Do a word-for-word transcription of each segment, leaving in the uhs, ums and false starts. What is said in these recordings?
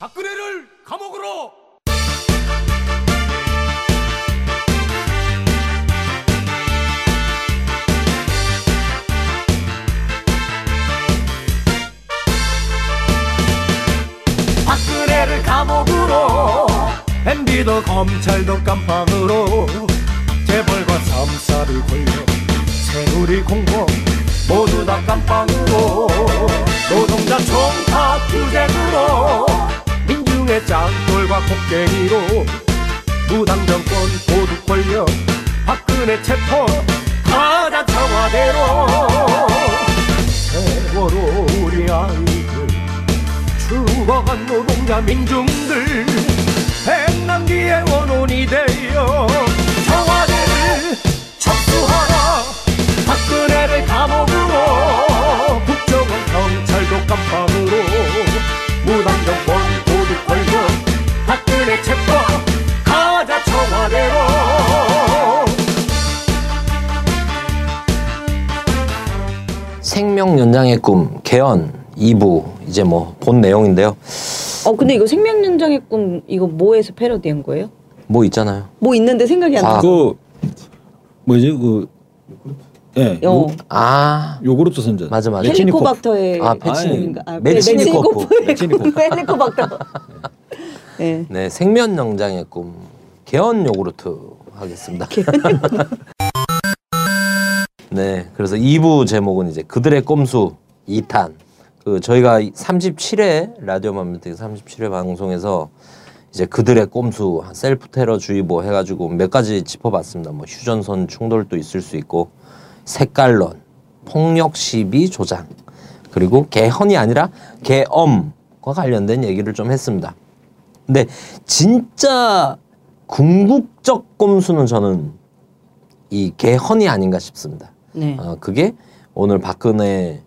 박근혜를 감옥으로! 박근혜를 감옥으로, 엠비도 검찰도 깜빵으로, 재벌과 삼사를 걸려 새누리 공범 모두 다 깜빵으로, 노동자 총파 투쟁으로, 민중의 짱돌과 곡괭이로, 무당 정권 모두 걸려 박근혜 체포 가자 청와대로. 세월호 우리 아이들 죽어간 노동자 민중들 백남기의 원혼이 되어 청와대를 접수하라. 박근혜를 감옥으로, 국정원 경찰도 깜빵으로, 무당 정권 모두 걸고 박근혜 체포 가자 청와대로. 생명 연장의 꿈 개헌 이 부 이제 뭐 본 내용인데요. 어 근데 이거 생명 연장의 꿈 이거 뭐에서 패러디한 거예요? 뭐 있잖아요. 뭐 있는데 생각이 안 나. 그 뭐지 그 예. 네, 요, 아. 요구르트 선전. 맞아 맞아. 메치니코박터의 아, 패치니. 아, 메치니코프. 메치니코박터. 네. 네, 생명 연장의 꿈. 개헌 요구르트 하겠습니다. 네. 그래서 이 부 제목은 이제 그들의 꼼수 이 탄. 그 저희가 삼십칠 회 라디오 맘미팅 삼십칠 회 방송에서 이제 그들의 꼼수 셀프 테러 주의보 해 가지고 몇 가지 짚어 봤습니다. 뭐 휴전선 충돌도 있을 수 있고 색깔론, 폭력 시비 조장, 그리고 개헌이 아니라 개엄과 관련된 얘기를 좀 했습니다. 근데 진짜 궁극적 꼼수는 저는 이 개헌이 아닌가 싶습니다. 네. 어, 그게 오늘 박근혜의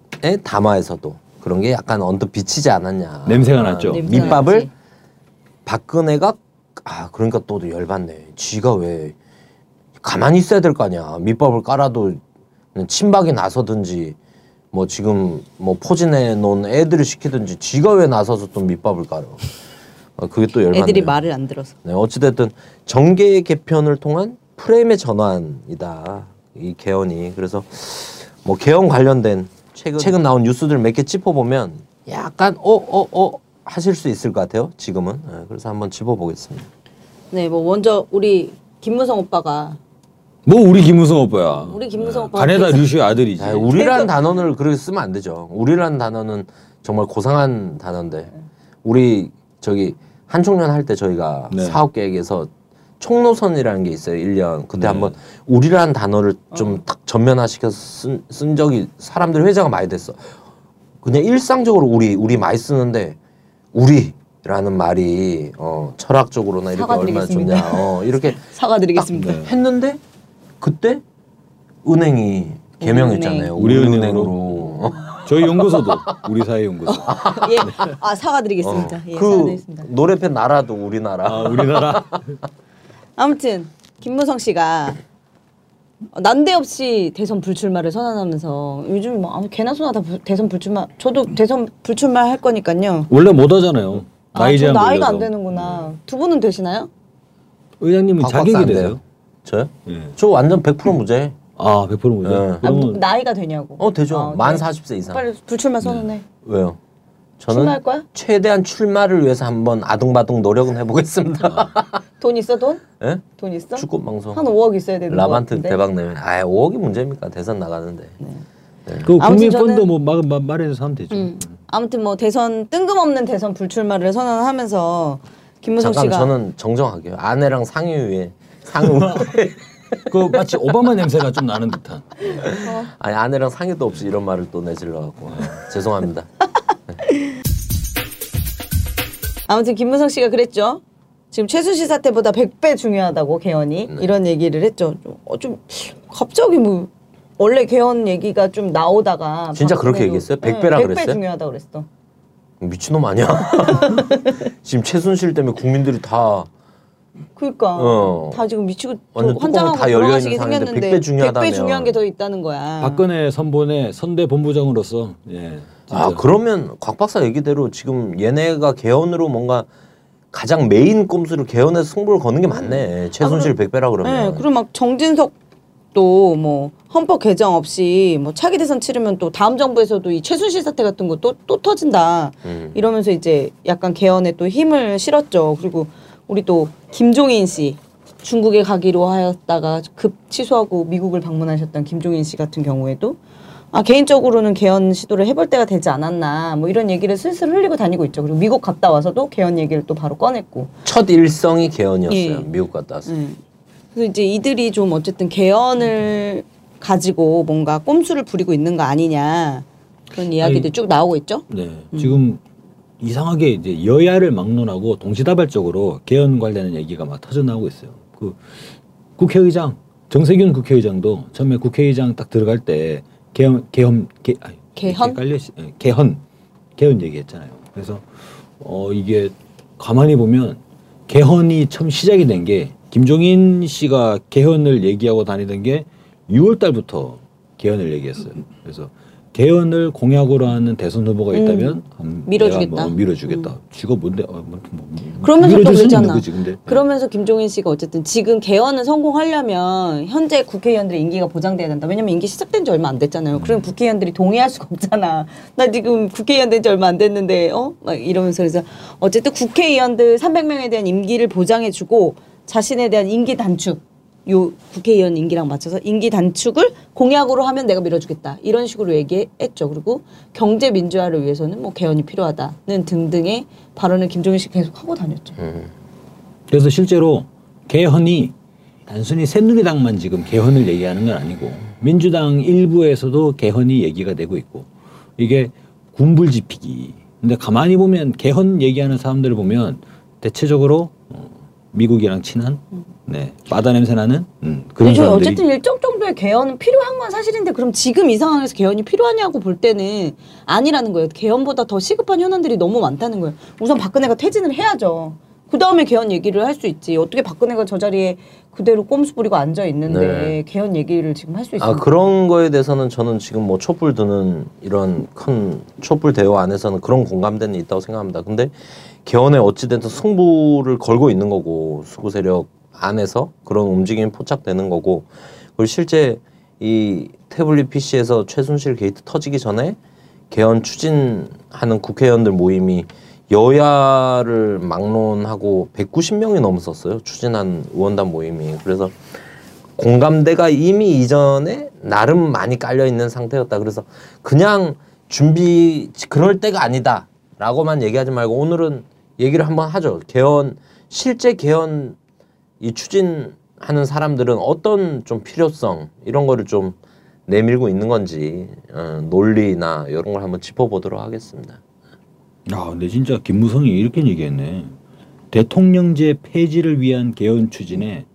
담화에서도 그런 게 약간 언뜻 비치지 않았냐. 냄새가 났죠. 밑밥을 박근혜가 아 그러니까 또 열받네. 지가 왜 가만히 있어야 될 거 아니야. 밑밥을 깔아도 친박이 나서든지 뭐 지금 뭐 포진해 놓은 애들을 시키든지 지가 왜 나서서 또 밑밥을 깔아. 어, 그게 또 열받네요. 애들이 말을 안 들어서. 네, 어찌됐든 정계 개편을 통한 프레임의 전환이다 이 개헌이. 그래서 뭐 개헌 관련된 최근, 최근 나온 뉴스들 몇 개 짚어보면 약간 어어어 어, 어 하실 수 있을 것 같아요 지금은. 네, 그래서 한번 짚어보겠습니다. 네, 뭐 먼저 우리 김무성 오빠가 뭐 우리 김무성 오빠야. 우리 김무성 오빠. 가네다 류시의 아들이지. 아니, 우리라는 단어를 그렇게 쓰면 안 되죠. 우리라는 단어는 정말 고상한 단어인데 우리 저기 한총련 할 때 저희가 네. 사업 계획에서 총노선이라는 게 있어요. 일 년. 그때 네. 한번 우리라는 단어를 좀 딱 어. 전면화시켜서 쓴, 쓴 적이 사람들 회자가 많이 됐어. 그냥 일상적으로 우리 우리 많이 쓰는데 우리 라는 말이 어 철학적으로나 이렇게 얼마나 좋냐. 어 이렇게 사과드리겠습니다. 했는데 그때 은행이 개명했잖아요. 우리은행으로. 저희 연구소도 우리 사회 연구소. 예, 아 사과드리겠습니다. 어. 예, 그 사과드리겠습니다. 노래편 나라도 우리나라. 아, 우리나라. 아무튼 김무성 씨가 난데없이 대선 불출마를 선언하면서 요즘 뭐 아무 개나 소나 다 부, 대선 불출마. 저도 대선 불출마 할 거니까요. 원래 못 하잖아요. 아, 나이 제한 나이가 안 되는구나. 음. 두 분은 되시나요? 의장님은 자격이 되세요? 저요? 예. 저 완전 백 퍼센트 무죄. 아, 백 퍼센트 무죄. 예. 아, 뭐 나이가 되냐고. 어, 되죠. 아, 만 사십 세 이상. 빨리 불출마 선언해. 네. 왜요? 저는 출마할 거야? 최대한 출마를 위해서 한번 아둥바둥 노력은 해보겠습니다. 돈 있어 돈? 예? 돈 있어? 축구 방송. 한 오억 있어야 되는 거. 라반트 대박 내면. 아, 오억이 문제입니까? 대선 나가는데. 네. 네. 그 국민 펀드 뭐 막 말해서 하면 되죠. 음. 아무튼 뭐 대선 뜬금없는 대선 불출마를 선언하면서 김무성 잠깐, 씨가 저는 정정하게요. 아내랑 상의위에 상우. 그 마치 오바마 냄새가 좀 나는 듯한. 어. 아니 아내랑 상의도 없이 이런 말을 또 내질러 갖고 아, 죄송합니다. 네. 아무튼 김무성 씨가 그랬죠. 지금 최순실 사태보다 백 배 중요하다고 개헌이. 네. 이런 얘기를 했죠. 좀, 어, 좀 갑자기 뭐 원래 개헌 얘기가 좀 나오다가 진짜 그렇게 얘기했어요? 백 배라 네, 백 배 그랬어요? 백 배 중요하다고 그랬어. 미친놈 아니야? 지금 최순실 때문에 국민들이 다 그러니까 어. 다 지금 미치고 환장하고 돌아가시게 생겼는데 백 배 중요한 게 더 있다는 거야. 박근혜 선본의 선대본부장으로서 예. 진짜. 아 그러면 곽 박사 얘기대로 지금 얘네가 개헌으로 뭔가 가장 메인 꼼수를 개헌해서 승부를 거는 게 맞네. 최순실 아, 그럼, 백 배라 그러면. 네, 그럼 막 정진석도 뭐 헌법 개정 없이 뭐 차기 대선 치르면 또 다음 정부에서도 이 최순실 사태 같은 거 또 또 터진다. 음. 이러면서 이제 약간 개헌에 또 힘을 실었죠. 그리고 우리 또 김종인 씨. 중국에 가기로 하였다가 급 취소하고 미국을 방문하셨던 김종인 씨 같은 경우에도 아 개인적으로는 개헌 시도를 해볼 때가 되지 않았나 뭐 이런 얘기를 슬슬 흘리고 다니고 있죠. 그리고 미국 갔다 와서도 개헌 얘기를 또 바로 꺼냈고 첫 일성이 개헌이었어요. 예. 미국 갔다 왔어요. 예. 그래서 이제 이들이 좀 어쨌든 개헌을 가지고 뭔가 꼼수를 부리고 있는 거 아니냐 그런 이야기들이 쭉 나오고 있죠. 네, 음. 지금 이상하게 이제 여야를 막론하고 동시다발적으로 개헌 관련된 얘기가 막 터져나오고 있어요. 그 국회의장 정세균 국회의장도 처음에 국회의장 딱 들어갈 때 개헌 개헌 개, 아니, 개헌 깔려 개헌 개헌 얘기했잖아요. 그래서 어 이게 가만히 보면 개헌이 처음 시작이 된 게 김종인 씨가 개헌을 얘기하고 다니던 게 유월 달부터 개헌을 얘기했어요. 그래서 개헌을 공약으로 하는 대선 후보가 있다면 음, 밀어주겠다. 뭐 밀어주겠다. 음. 지가 뭔데? 아, 뭐, 뭐, 그러면서 또 그랬잖아. 누구지, 근데? 그러면서 김종인 씨가 어쨌든 지금 개헌을 성공하려면 현재 국회의원들의 임기가 보장돼야 된다. 왜냐면 임기 시작된 지 얼마 안 됐잖아요. 음. 그럼 국회의원들이 동의할 수가 없잖아. 나 지금 국회의원 된 지 얼마 안 됐는데 어? 막 이러면서 그래서 어쨌든 국회의원들 삼백 명에 대한 임기를 보장해주고 자신에 대한 임기 단축. 요 국회의원 임기랑 맞춰서 임기 단축을 공약으로 하면 내가 밀어주겠다 이런 식으로 얘기했죠. 그리고 경제 민주화를 위해서는 뭐 개헌이 필요하다는 등등의 발언을 김종인 씨 계속 하고 다녔죠. 음. 그래서 실제로 개헌이 단순히 새누리당만 지금 개헌을 얘기하는 건 아니고 민주당 일부에서도 개헌이 얘기가 되고 있고 이게 군불지피기. 근데 가만히 보면 개헌 얘기하는 사람들을 보면 대체적으로 미국이랑 친한 음. 네 바다 냄새 나는 음, 그런 사람들이 어쨌든 일정 정도의 개헌은 필요한 건 사실인데 그럼 지금 이 상황에서 개헌이 필요하냐고 볼 때는 아니라는 거예요. 개헌보다 더 시급한 현안들이 너무 많다는 거예요. 우선 박근혜가 퇴진을 해야죠. 그 다음에 개헌 얘기를 할 수 있지. 어떻게 박근혜가 저 자리에 그대로 꼼수 부리고 앉아 있는데 네. 개헌 얘기를 지금 할 수 있어요. 아 그런 거에 대해서는 저는 지금 뭐 촛불 드는 이런 큰 촛불 대화 안에서는 그런 공감대는 있다고 생각합니다. 근데 개헌에 어찌됐든 승부를 걸고 있는 거고 수구 세력 안에서 그런 움직임이 포착되는 거고 그리고 실제 이 태블릿 피씨에서 최순실 게이트 터지기 전에 개헌 추진하는 국회의원들 모임이 여야를 막론하고 백구십 명이 넘었었어요. 추진한 의원단 모임이. 그래서 공감대가 이미 이전에 나름 많이 깔려있는 상태였다. 그래서 그냥 준비 그럴 때가 아니다 라고만 얘기하지 말고 오늘은 얘기를 한번 하죠. 개헌 실제 개헌 이 추진하는 사람들은 어떤 좀 필요성 이런 거를 좀 내밀고 있는 건지 어, 논리나 이런 걸 한번 짚어보도록 하겠습니다. 아, 근데 진짜 김무성이 이렇게 얘기했네. 대통령제 폐지를 위한 개헌 추진에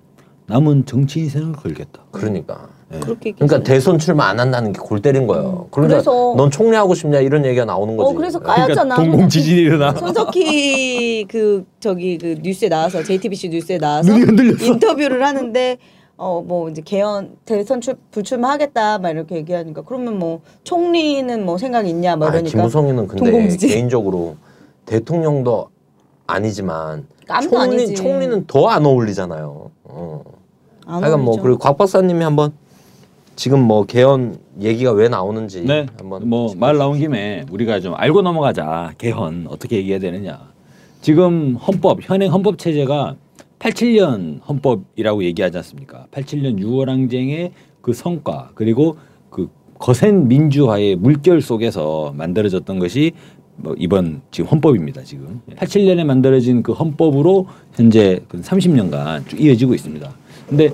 남은 정치 인생을 걸겠다. 그러니까. 네. 그렇게 그러니까 대선 출마 안 한다는 게 골 때린 거예요. 음. 그러니까 그래서 넌 총리하고 싶냐 이런 얘기가 나오는 거지. 어, 그래서 까였잖아. 동공지진이 일어나. 손석희 그 저기 그 뉴스에 나와서 제이티비씨 뉴스에 나와서 인터뷰를 하는데 어 뭐 이제 개헌 대선 출 불출마하겠다 막 이렇게 얘기하니까 그러면 뭐 총리는 뭐 생각 있냐 막 이러니까. 아, 김무성이는 근데 동공지진. 개인적으로 대통령도 아니지만 총리 아니지. 총리는 더 안 어울리잖아요. 어. 안 그러니까 어울리죠. 뭐 그리고 곽 박사님이 한번. 지금 뭐 개헌 얘기가 왜 나오는지 네. 한번 뭐 말 나온 김에 우리가 좀 알고 넘어가자. 개헌 어떻게 얘기해야 되느냐. 지금 헌법 현행 헌법 체제가 팔십칠 년 헌법이라고 얘기하지 않습니까? 팔십칠 년 유월 항쟁의 그 성과 그리고 그 거센 민주화의 물결 속에서 만들어졌던 것이 뭐 이번 지금 헌법입니다. 지금 팔십칠 년에 만들어진 그 헌법으로 현재 삼십 년간 쭉 이어지고 있습니다. 근데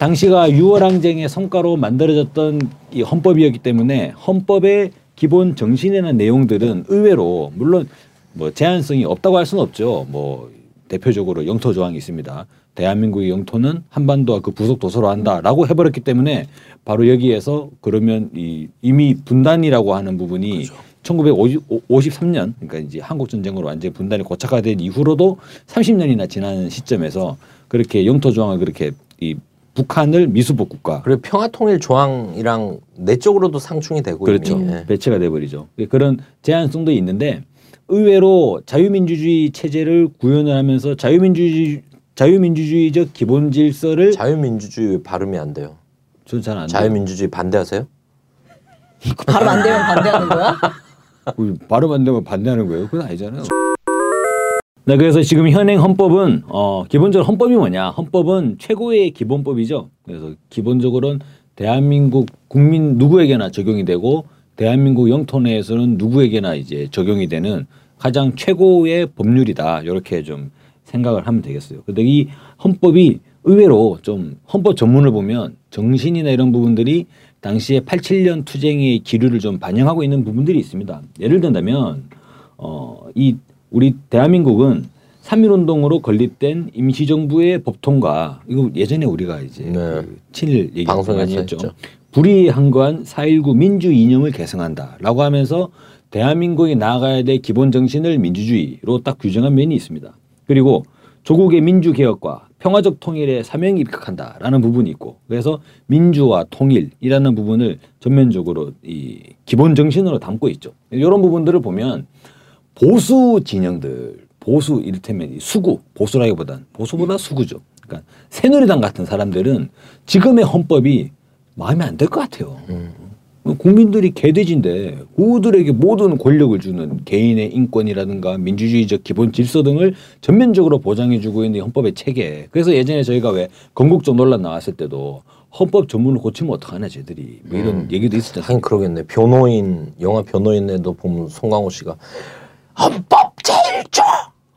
당시가 유월 항쟁의 성과로 만들어졌던 이 헌법이었기 때문에 헌법의 기본 정신이나 내용들은 의외로 물론 뭐 제한성이 없다고 할 수는 없죠. 뭐 대표적으로 영토 조항이 있습니다. 대한민국의 영토는 한반도와 그 부속 도서로 한다라고 해버렸기 때문에 바로 여기에서 그러면 이 이미 분단이라고 하는 부분이 그렇죠. 천구백오십삼 년 그러니까 이제 한국 전쟁으로 완전히 분단이 고착화된 이후로도 삼십 년이나 지난 시점에서 그렇게 영토 조항을 그렇게 이 북한을 미수복 국가. 그리고 평화통일조항이랑 내적으로도 상충이 되고. 그렇죠. 네. 배치가 돼버리죠. 그런 제한성도 있는데 의외로 자유민주주의 체제를 구현을 하면서 자유민주주의, 자유민주주의적 기본 질서를. 자유민주주의 발음이 안 돼요. 전 잘 안 돼요. 자유민주주의 반대하세요? 발음 안 되면 반대하는 거야? 발음 안 되면 반대하는 거예요? 그건 아니잖아요. 네, 그래서 지금 현행 헌법은 어, 기본적으로 헌법이 뭐냐? 헌법은 최고의 기본법이죠. 그래서 기본적으로는 대한민국 국민 누구에게나 적용이 되고 대한민국 영토 내에서는 누구에게나 이제 적용이 되는 가장 최고의 법률이다. 이렇게 좀 생각을 하면 되겠어요. 근데 이 헌법이 의외로 좀 헌법 전문을 보면 정신이나 이런 부분들이 당시에 팔십칠 년 투쟁의 기류를 좀 반영하고 있는 부분들이 있습니다. 예를 든다면 어, 이 우리 대한민국은 삼일 운동으로 건립된 임시정부의 법통과 이거 예전에 우리가 이제 네. 그 친일 얘기 많이 했죠. 불의한거한 사 일구 민주 이념을 계승한다라고 하면서 대한민국이 나아가야 될 기본 정신을 민주주의로 딱 규정한 면이 있습니다. 그리고 조국의 민주개혁과 평화적 통일에 사명이 입각한다라는 부분이 있고 그래서 민주와 통일이라는 부분을 전면적으로 이 기본 정신으로 담고 있죠. 이런 부분들을 보면 보수 진영들, 보수 이를테면 수구, 보수라기보단 보수보다 수구죠. 그러니까 새누리당 같은 사람들은 지금의 헌법이 마음에 안 들 것 같아요. 음. 국민들이 개돼지인데 그들에게 모든 권력을 주는 개인의 인권이라든가 민주주의적 기본 질서 등을 전면적으로 보장해주고 있는 헌법의 체계. 그래서 예전에 저희가 왜 건국조 논란 나왔을 때도 헌법 전문을 고치면 어떡하냐 쟤들이 뭐 이런 음. 얘기도 있었잖아요. 하긴 그러겠네. 변호인, 영화 변호인에도 보면 송강호 씨가 헌법 제일 조!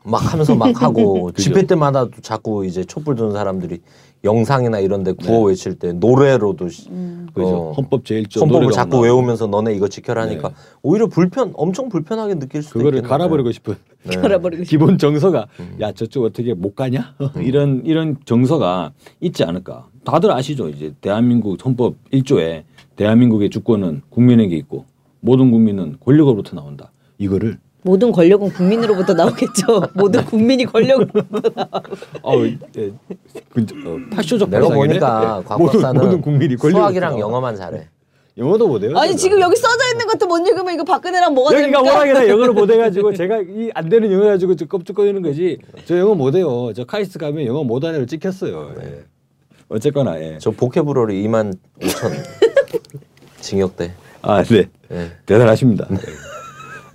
막 하면서 막 하고 집회 때마다 자꾸 이제 촛불 드는 사람들이 영상이나 이런데 구호 네. 외칠 때 노래로도 음. 어, 헌법 제일 조 헌법을 자꾸 없나? 외우면서 너네 이거 지켜라니까 네. 오히려 불편 엄청 불편하게 느낄 수도 있겠네. 그거를 갈아버리고 싶은 네. 갈아버리고 기본 정서가 음. 야 저쪽 어떻게 못 가냐 이런 이런 정서가 있지 않을까. 다들 아시죠. 이제 대한민국 헌법 일 조에 대한민국의 주권은 국민에게 있고 모든 국민은 권력으로부터 나온다. 이거를 모든 권력은 국민으로부터 나오겠죠. 모든 국민이 권력으로부터 나오고. 어, 예, 파쇼적 내가 보니까 과학사는 수학이랑 영어만 잘해. 영어도 못해요? 아니 제가. 지금 여기 써져 있는 것도 못 읽으면 이거 박근혜랑 뭐가 됩니까? 여기가 워낙이나 영어를 못해가지고 제가 이 안 되는 영어 가지고 껍죽거리는 거지. 저 영어 못해요. 저 카이스트 가면 영어 못하네로 찍혔어요. 예. 어쨌거나 예. 저 보케브러리 이만 오천 징역대. 아 네. 예. 대단하십니다. 네.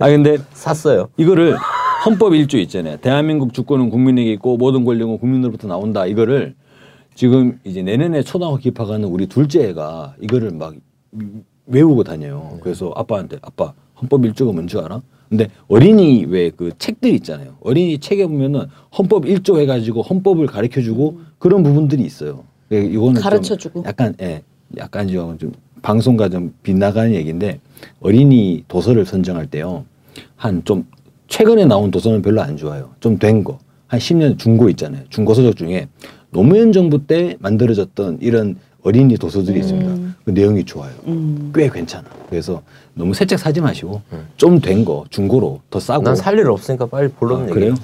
아 근데 샀어요. 이거를 헌법 일 조 있잖아요. 대한민국 주권은 국민에게 있고 모든 권력은 국민으로부터 나온다. 이거를 지금 이제 내년에 초등학교 입학하는 우리 둘째 애가 이거를 막 외우고 다녀요. 네. 그래서 아빠한테 아빠 헌법 일 조가 뭔지 알아? 근데 어린이 왜 그 책들 있잖아요. 어린이 책에 보면은 헌법 일 조 해가지고 헌법을 가르쳐주고 음. 그런 부분들이 있어요. 이거는 가르쳐주고 약간 예, 약간 좀, 좀 방송과 좀 빗나가는 얘기인데 어린이 도서를 선정할 때요. 한 좀 최근에 나온 도서는 별로 안 좋아요. 좀 된 거. 한 십 년 중고 있잖아요. 중고 서적 중에 노무현 정부 때 만들어졌던 이런 어린이 도서들이 음. 있습니다. 그 내용이 좋아요. 음. 꽤 괜찮아. 그래서 너무 새 책 사지 마시고 음. 좀 된 거 중고로 더 싸고. 난 살 일 없으니까 빨리 보려는 얘기. 아, 그래요?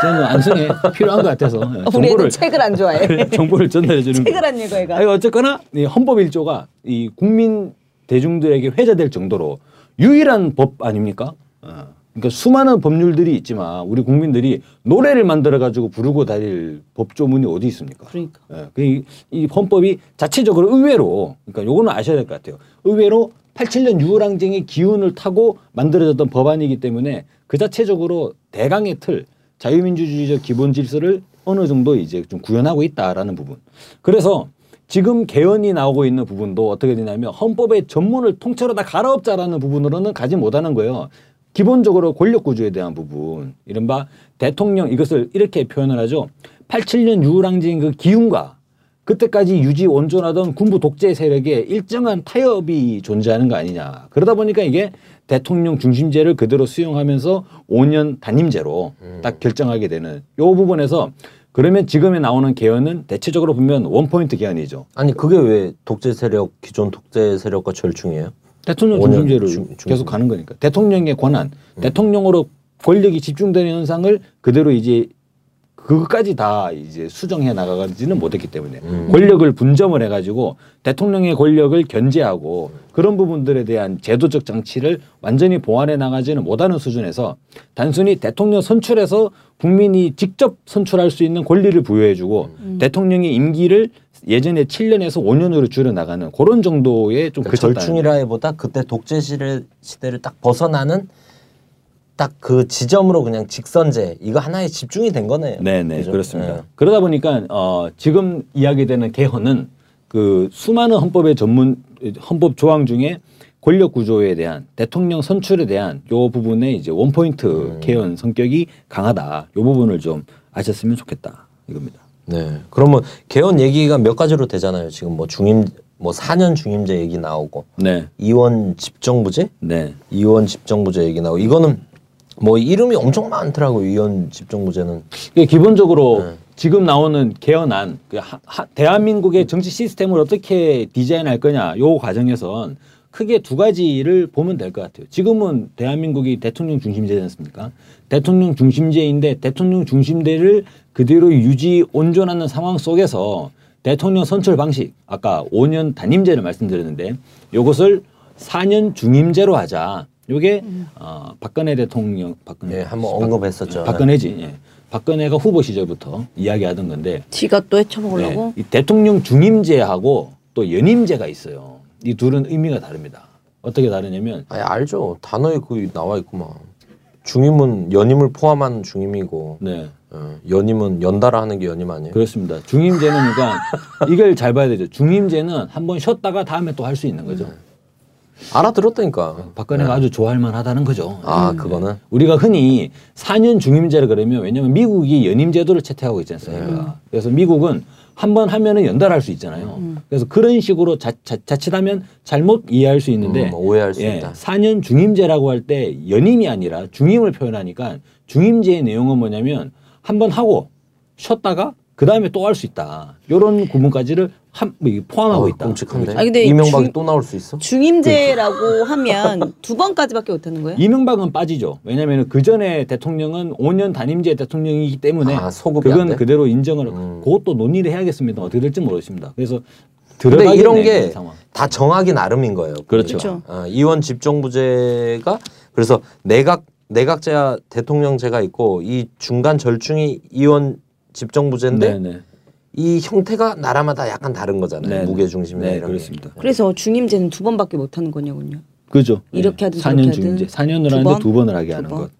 저는 안승에 필요한 것 같아서 우리 애는 책을 안 좋아해. 정보를 전달해주는 책을 안 읽어 얘가. 아니, 어쨌거나 이 헌법 일 조가 이 국민 대중들에게 회자될 정도로 유일한 법 아닙니까? 어. 그러니까 수많은 법률들이 있지만 우리 국민들이 노래를 만들어가지고 부르고 다닐 법조문이 어디 있습니까? 그러니까. 예. 이 헌법이 자체적으로 의외로 그러니까 요거는 아셔야 될 것 같아요. 의외로 팔십칠 년 유월 항쟁의 기운을 타고 만들어졌던 법안이기 때문에 그 자체적으로 대강의 틀 자유민주주의적 기본 질서를 어느 정도 이제 좀 구현하고 있다라는 부분. 그래서 지금 개헌이 나오고 있는 부분도 어떻게 되냐면 헌법의 전문을 통째로 다 갈아엎자라는 부분으로는 가지 못하는 거예요. 기본적으로 권력구조에 대한 부분. 이른바 대통령 이것을 이렇게 표현을 하죠. 팔십칠 년 유월항쟁 그 기운과 그때까지 유지 온전하던 군부 독재 세력에 일정한 타협이 존재하는 거 아니냐. 그러다 보니까 이게 대통령 중심제를 그대로 수용하면서 오 년 단임제로 음. 딱 결정하게 되는 요 부분에서 그러면 지금에 나오는 개헌은 대체적으로 보면 원포인트 개헌이죠. 아니 그게 왜 독재 세력 기존 독재 세력과 절충이에요? 대통령 중심제를 중, 중, 계속 가는 거니까. 대통령의 권한, 음. 대통령으로 권력이 집중되는 현상을 그대로 이제 그것까지 다 이제 수정해 나가지는 못했기 때문에 음. 권력을 분점을 해가지고 대통령의 권력을 견제하고 그런 부분들에 대한 제도적 장치를 완전히 보완해 나가지는 못하는 수준에서 단순히 대통령 선출에서 국민이 직접 선출할 수 있는 권리를 부여해주고 음. 대통령의 임기를 예전에 칠 년에서 오 년으로 줄여나가는 그런 정도의 좀 그러니까 절충이라기보다 그때 독재 시대를 딱 벗어나는 딱 그 지점으로 그냥 직선제 이거 하나에 집중이 된 거네요. 네네 그죠? 그렇습니다. 네. 그러다 보니까 어, 지금 이야기되는 개헌은 그 수많은 헌법의 전문 헌법 조항 중에 권력 구조에 대한 대통령 선출에 대한 요 부분에 이제 원 포인트 음. 개헌 성격이 강하다. 요 부분을 좀 아셨으면 좋겠다 이겁니다. 네. 그러면 개헌 얘기가 몇 가지로 되잖아요. 지금 뭐 중임 뭐 사 년 중임제 얘기 나오고, 네. 이원 집정부제, 네. 이원 집정부제 얘기 나오고 이거는 뭐 이름이 엄청 많더라고요. 이원 집정부제는. 이게 기본적으로 네. 지금 나오는 개헌안, 대한민국의 정치 시스템을 어떻게 디자인할 거냐 요 과정에선 크게 두 가지를 보면 될 것 같아요. 지금은 대한민국이 대통령 중심제지 않습니까? 대통령 중심제인데 대통령 중심제를 그대로 유지 온전하는 상황 속에서 대통령 선출 방식, 아까 오 년 단임제를 말씀드렸는데 요것을 사 년 중임제로 하자. 요게 음. 어, 박근혜 대통령 박근혜 예, 한번 언급했었죠. 박, 박근혜지. 예. 박근혜가 후보 시절부터 이야기하던 건데. 지가 또 헤쳐먹으려고? 예, 이 대통령 중임제하고 또 연임제가 있어요. 이 둘은 의미가 다릅니다. 어떻게 다르냐면. 아니, 알죠. 단어에 그 나와 있구만. 중임은 연임을 포함한 중임이고. 네. 어, 연임은 연달아 하는 게 연임 아니에요? 그렇습니다. 중임제는 그러니까 이걸 잘 봐야 되죠. 중임제는 한번 쉬었다가 다음에 또 할 수 있는 거죠. 네. 알아들었다니까. 박근혜가 네. 아주 좋아할 만하다는 거죠. 아, 음. 그거는? 우리가 흔히 사 년 중임제를 그러면 왜냐면 미국이 연임제도를 채택하고 있지 않습니까? 네. 그래서 미국은 한 번 하면은 연달아 할 수 있잖아요. 음. 그래서 그런 식으로 자, 자, 자칫하면 잘못 이해할 수 있는데 음, 오해할 수 예, 있다. 사 년 중임제라고 할 때 연임이 아니라 중임을 표현하니까 중임제의 내용은 뭐냐면 한 번 하고 쉬었다가 그 다음에 또 할 수 있다. 이런 구분까지를 한, 포함하고 어, 있다. 끔찍한데. 아, 근데 이명박이 중, 또 나올 수 있어? 중임제라고 하면 두 번까지밖에 못하는 거예요? 이명박은 빠지죠. 왜냐하면 그 전에 대통령은 오 년 단임제 대통령이기 때문에 아, 그건 그대로 인정을 음. 그것도 논의를 해야겠습니다. 어떻게 될지 모르겠습니다. 그래서 근데 이런 게 다 정하기 나름인 거예요. 그렇죠. 그렇죠. 어, 이원 집정부제가 그래서 내각 내각제와 대통령제가 있고 이 중간 절충이 이원 집정부제인데. 네네. 이 형태가 나라마다 약간 다른 거잖아요. 네네. 무게 중심이나 네, 이런 그렇습니다. 게. 그래서 중임제는 두 번밖에 못 하는 거냐군요. 그죠. 이렇게 하든 저렇게 하든. 사 년 중임제. 사 년을 하는데 두 번을 하게 두 하는 번. 것.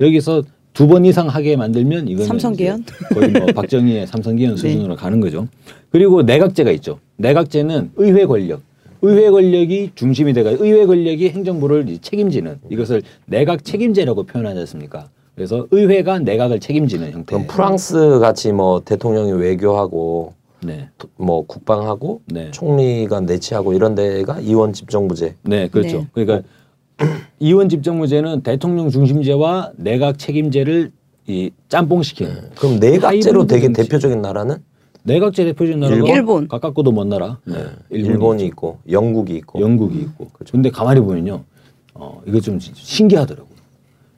여기서 두 번 이상 하게 만들면 이거는 삼성개헌? 거의 뭐 박정희의 삼성개헌 수준으로 네. 가는 거죠. 그리고 내각제가 있죠. 내각제는 의회 권력. 의회 권력이 중심이 돼가 의회 권력이 행정부를 책임지는 이것을 내각 책임제라고 표현하지 않습니까? 그래서 의회가 내각을 책임지는 형태. 그럼 프랑스 같이 뭐 대통령이 외교하고, 네. 뭐 국방하고, 네. 총리가 내치하고 이런 데가 이원 집정부제. 네, 그렇죠. 네. 그러니까 이원 집정부제는 대통령 중심제와 내각 책임제를 이 짬뽕시키는. 네. 그럼 내각제로 되게 중심. 대표적인 나라는? 내각제 대표적인 나라가 일본. 가깝고도 먼 나라. 네. 일본이, 일본이 있고, 있고, 영국이 있고, 영국이 있고. 그렇죠. 근데 가만히 보면요, 어 이거 좀 신기하더라고.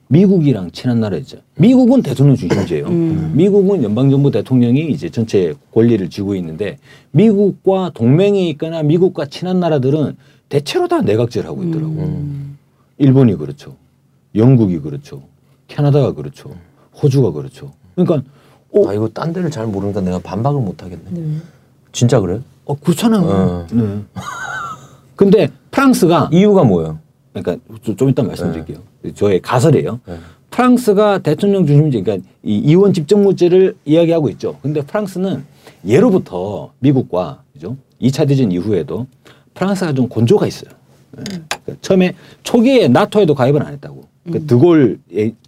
미국이랑 친한 나라였죠. 미국은 대통령 중심제예요. 음. 미국은 연방정부 대통령이 이제 전체 권리를 쥐고 있는데 미국과 동맹이 있거나 미국과 친한 나라들은 대체로 다 내각제를 하고 있더라고요. 음. 일본이 그렇죠. 영국이 그렇죠. 캐나다가 그렇죠. 호주가 그렇죠. 그러니까 어? 아 이거 딴 데를 잘 모르니까 내가 반박을 못 하겠네. 네. 진짜 그래요? 어 그렇잖아요. 네. 네. 근데 프랑스가 이유가 뭐예요? 그러니까 좀 이따 말씀드릴게요. 네. 저의 가설이에요. 네. 프랑스가 대통령 중심제, 그러니까 이 이원 집정부제를 이야기하고 있죠. 근데 프랑스는 예로부터 미국과 그죠? 이 차 대전 이후에도 프랑스가 좀 곤조가 있어요. 네. 그러니까 처음에 초기에 나토에도 가입을 안 했다고. 그러니까 음. 드골,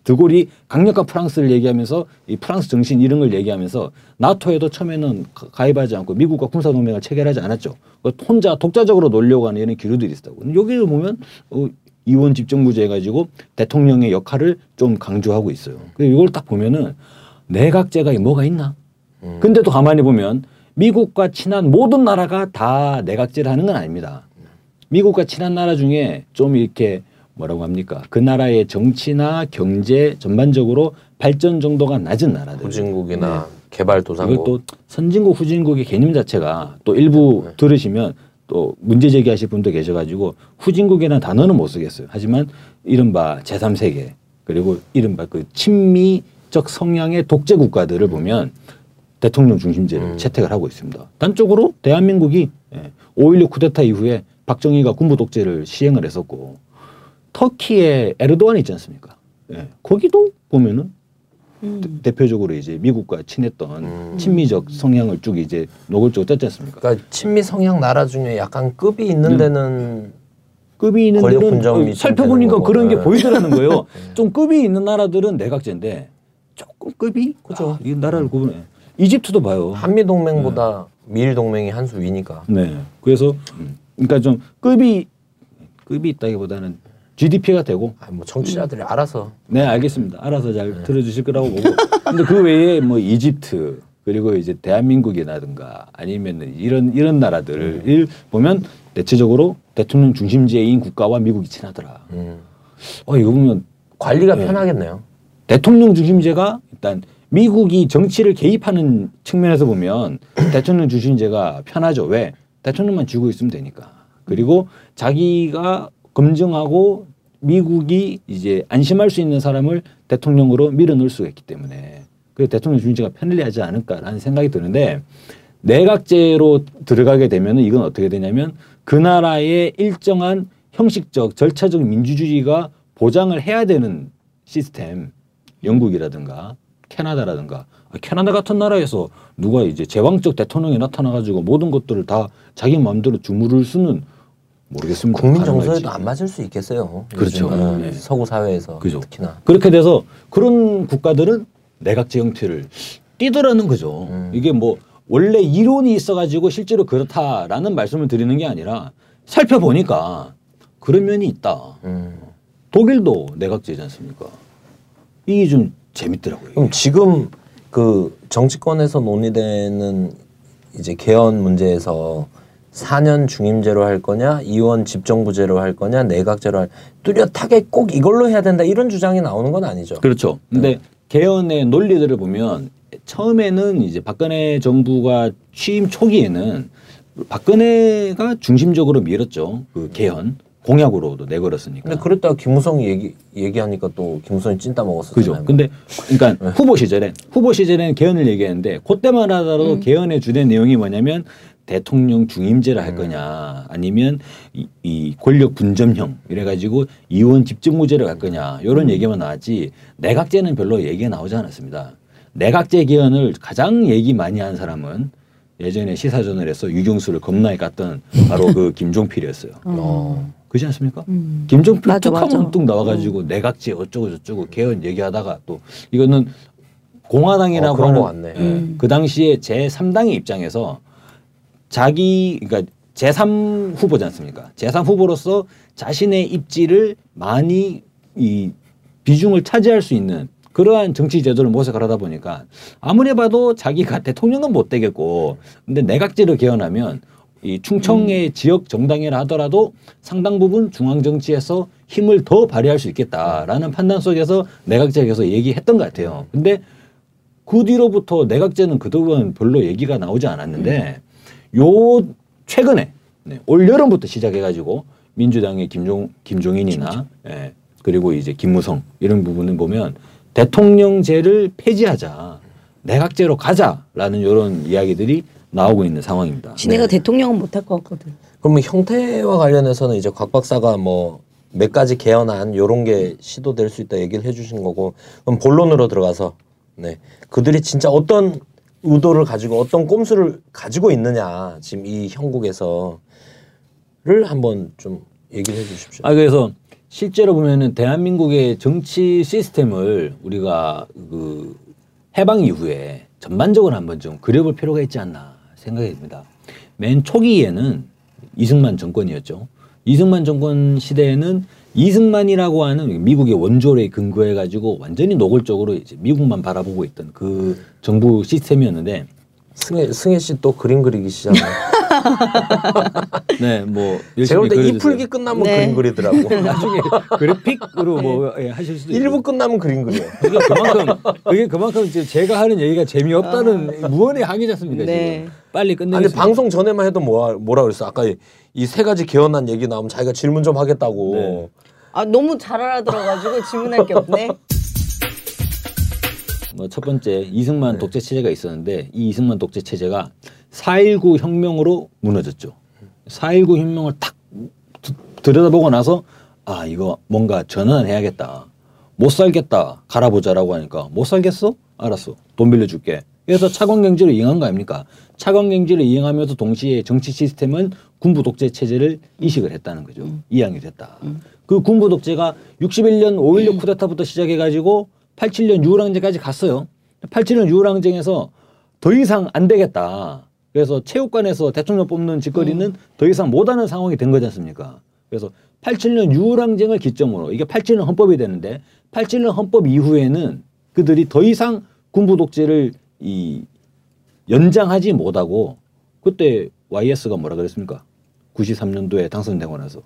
드골이 강력한 프랑스를 얘기하면서 이 프랑스 정신 이런 걸 얘기하면서 나토에도 처음에는 가입하지 않고 미국과 군사동맹을 체결하지 않았죠. 그러니까 혼자 독자적으로 놀려고 하는 이런 기류들이 있었다고. 여기를 보면 어, 이원 집정부제 해가지고 대통령의 역할을 좀 강조하고 있어요. 이걸 딱 보면은 내각제가 뭐가 있나? 음. 근데 또 가만히 보면 미국과 친한 모든 나라가 다 내각제를 하는 건 아닙니다. 미국과 친한 나라 중에 좀 이렇게 뭐라고 합니까? 그 나라의 정치나 경제 전반적으로 발전 정도가 낮은 나라들. 후진국이나 네. 개발도상국. 이것도 선진국 후진국의 개념 자체가 또 일부 네. 들으시면 또 문제 제기하실 분도 계셔가지고 후진국이라는 단어는 못 쓰겠어요. 하지만 이른바 제삼 세계 그리고 이른바 그 친미적 성향의 독재 국가들을 보면 대통령 중심제를 음. 채택을 하고 있습니다. 단적으로 대한민국이 오일육 쿠데타 이후에 박정희가 군부 독재를 시행을 했었고 터키의 에르도안이 있지 않습니까? 예. 거기도 보면은 음. 대표적으로 이제 미국과 친했던 음. 친미적 성향을 쭉 이제 노골적으로 짰지 않습니까? 그러니까 친미 성향 나라 중에 약간 급이 있는 데는 네. 급이 있는 데는 살펴보니까 그런 게 보이더라는 거예요. 좀 급이 있는 나라들은 내각제인데 조금 급이 그죠? 이 나라를 구분해. 이집트도 봐요. 한미 동맹보다 네. 미일 동맹이 한 수 위니까. 네. 그래서 그러니까 좀 급이 급이 있다기보다는 지디피가 되고. 아, 뭐 청취자들이 음. 알아서. 네, 알겠습니다. 알아서 잘 네. 들어주실 거라고 보고. 근데 그 외에 뭐 이집트 그리고 이제 대한민국이라든가 아니면은 이런 이런 나라들을 음. 보면 대체적으로 대통령 중심제인 국가와 미국이 친하더라. 음. 어, 이거 보면 관리가 네. 편하겠네요. 대통령 중심제가 일단 미국이 정치를 개입하는 측면에서 보면 대통령 중심제가 편하죠. 왜? 대통령만 쥐고 있으면 되니까. 그리고 자기가 검증하고 미국이 이제 안심할 수 있는 사람을 대통령으로 밀어넣을 수가 있기 때문에 그 대통령 중심제가 편리하지 않을까라는 생각이 드는데 내각제로 들어가게 되면 이건 어떻게 되냐면 그 나라의 일정한 형식적 절차적 민주주의가 보장을 해야 되는 시스템 영국이라든가 캐나다라든가 캐나다 같은 나라에서 누가 이제 제왕적 대통령이 나타나가지고 모든 것들을 다 자기 마음대로 주무를 수는 모르겠습니다. 국민 정서에도 안 맞을 수 있겠어요. 그렇죠. 네. 서구 사회에서 그죠. 특히나 그렇게 돼서 그런 국가들은 내각제 형태를 띄더라는 거죠. 음. 이게 뭐 원래 이론이 있어가지고 실제로 그렇다라는 말씀을 드리는 게 아니라 살펴보니까 그런 면이 있다. 음. 독일도 내각제지 않습니까? 이게 좀 재밌더라고요. 그럼 지금 그 정치권에서 논의되는 이제 개헌 문제에서 사 년 중임제로 할 거냐, 이원 집정부제로 할 거냐, 내각제로 할 뚜렷하게 꼭 이걸로 해야 된다 이런 주장이 나오는 건 아니죠. 그렇죠. 근데 네. 개헌의 논리들을 보면 처음에는 이제 박근혜 정부가 취임 초기에는 박근혜가 중심적으로 밀었죠. 그 개헌 공약으로도 내걸었으니까. 근데 그랬다가 김무성이 얘기 얘기하니까 또 김무성이 찐따 먹었었잖아요. 그죠. 근데 그러니까 후보 시절에 후보 시절에는 개헌을 얘기했는데 그때만 하더라도 음. 개헌의 주된 내용이 뭐냐면. 대통령 중임제를 할 거냐 아니면 이, 이 권력 분점형 이래가지고 이원 집정부제를 할 거냐 이런 얘기만 나왔지 내각제는 별로 얘기가 나오지 않았습니다. 내각제 개헌을 가장 얘기 많이 한 사람은 예전에 시사저널에서 유경수를 겁나게 깠던 바로 그 김종필이었어요. 어. 그렇지 않습니까? 음. 김종필 툭하면 뚝 나와가지고 음. 내각제 어쩌고 저쩌고 개헌 얘기하다가 또 이거는 공화당이라고 어, 하는 예, 음. 그 당시에 제삼 당의 입장에서 자기 그러니까 제삼 후보지 않습니까? 제삼 후보로서 자신의 입지를 많이 이 비중을 차지할 수 있는 그러한 정치 제도를 모색을 하다 보니까 아무리 봐도 자기가 대통령은 못 되겠고 근데 내각제로 개헌하면 이 충청의 음. 지역 정당이라 하더라도 상당 부분 중앙 정치에서 힘을 더 발휘할 수 있겠다라는 판단 속에서 내각제에 대해서 얘기했던 것 같아요. 근데 그 뒤로부터 내각제는 그동안 별로 얘기가 나오지 않았는데 음. 요 최근에 네, 올 여름부터 시작해가지고 민주당의 김종 김종인이나 예, 그리고 이제 김무성 이런 부분을 보면 대통령제를 폐지하자 내각제로 가자라는 이런 이야기들이 나오고 있는 상황입니다. 진해가 네. 대통령은 못할 것 같거든. 그럼 형태와 관련해서는 이제 곽 박사가 뭐 몇 가지 개헌안 요런 게 시도될 수 있다 얘기를 해주신 거고 그럼 본론으로 들어가서 네 그들이 진짜 어떤 의도를 가지고 어떤 꼼수를 가지고 있느냐 지금 이 형국에서를 한번 좀 얘기를 해주십시오. 아 그래서 실제로 보면은 대한민국의 정치 시스템을 우리가 그 해방 이후에 전반적으로 한번 좀 그려볼 필요가 있지 않나 생각이 듭니다. 맨 초기에는 이승만 정권이었죠. 이승만 정권 시대에는 이승만이라고 하는 미국의 원조에 근거해 가지고 완전히 노골적으로 이제 미국만 바라보고 있던 그 정부 시스템이었는데 승혜 승혜 씨 또 그림 그리기 시작해요. 네, 뭐 제가 볼 때 이 풀기 끝나면 네. 그림 그리더라고. 나중에 그래픽으로 뭐 네. 예, 하실 수도 있고. 일 부 끝나면 그림 그려. 그게 그만큼 그게 그만큼 지금 제가 하는 얘기가 재미없다는 아. 무언의 항의지 않습니까? 네. 지금. 빨리 끝내. 아니 방송 전에만 해도 뭐 뭐라 그랬어? 아까 이 세 가지 개헌안 얘기 나오면 자기가 질문 좀 하겠다고. 네. 아 너무 잘 알아들어가지고 질문할 게 없네. 뭐 첫 번째 이승만 네. 독재 체제가 있었는데 이 이승만 독재 체제가 사 일구 혁명으로 무너졌죠. 사 일구 혁명을 탁 드, 들여다보고 나서 아 이거 뭔가 전환해야겠다. 못 살겠다. 갈아보자라고 하니까 못 살겠어? 알았어. 돈 빌려줄게. 그래서 차관경제를 이행한 거 아닙니까? 차관경제를 이행하면서 동시에 정치 시스템은 군부 독재 체제를 이식을 했다는 거죠. 음. 이양이 됐다. 음. 그 군부 독재가 육십일 년 오일육 음. 쿠데타부터 시작해가지고 팔십칠 년 유월 항쟁까지 갔어요. 팔십칠 년 유월 항쟁에서 더 이상 안 되겠다. 그래서 체육관에서 대통령 뽑는 짓거리는 음. 더 이상 못하는 상황이 된 거지 않습니까? 그래서 팔십칠 년 유월 항쟁을 기점으로 이게 팔십칠 년 헌법이 되는데 팔십칠 년 헌법 이후에는 그들이 더 이상 군부 독재를 이 연장하지 못하고 그때 와이에스가 뭐라 그랬습니까? 구십삼 년도에 당선되고 나서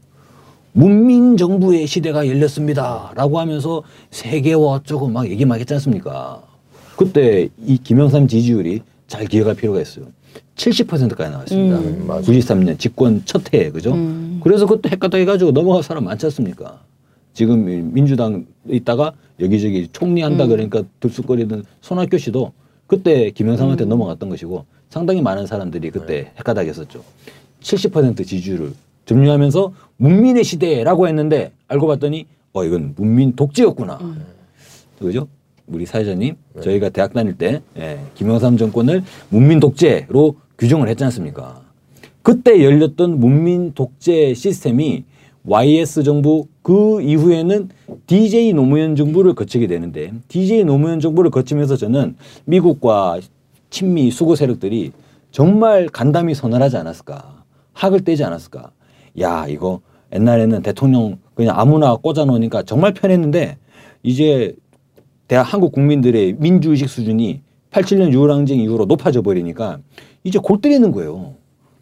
문민정부의 시대가 열렸습니다. 라고 하면서 세계와 어쩌고 막 얘기 막 했지 않습니까? 그때 이 김영삼 지지율이 잘 기억할 필요가 있어요. 칠십 퍼센트까지 나왔습니다. 음. 구십삼 년 직권 첫 해에, 그죠? 음. 그래서 그것도 헷갈려 해가지고 넘어갈 사람 많지 않습니까? 지금 민주당 있다가 여기저기 총리한다 음. 그러니까 들쑥거리던 손학규 씨도 그때 김영삼한테 음. 넘어갔던 것이고 상당히 많은 사람들이 그때 헷갈려 했었죠. 칠십 퍼센트 지지율을 점유하면서 문민의 시대라고 했는데 알고 봤더니 어 이건 문민 독재였구나. 음. 그죠? 우리 사회자님 네. 저희가 대학 다닐 때 예, 김영삼 정권을 문민 독재로 규정을 했지 않습니까? 그때 열렸던 문민 독재 시스템이 와이에스 정부 그 이후에는 디제이 노무현 정부를 거치게 되는데 디제이 노무현 정부를 거치면서 저는 미국과 친미 수구 세력들이 정말 간담이 서늘하지 않았을까? 학을 떼지 않았을까? 야 이거 옛날에는 대통령 그냥 아무나 꽂아놓으니까 정말 편했는데 이제 대한민국 한국 국민들의 민주의식 수준이 팔십칠 년 유월 항쟁 이후로 높아져 버리니까 이제 골 때리는 거예요.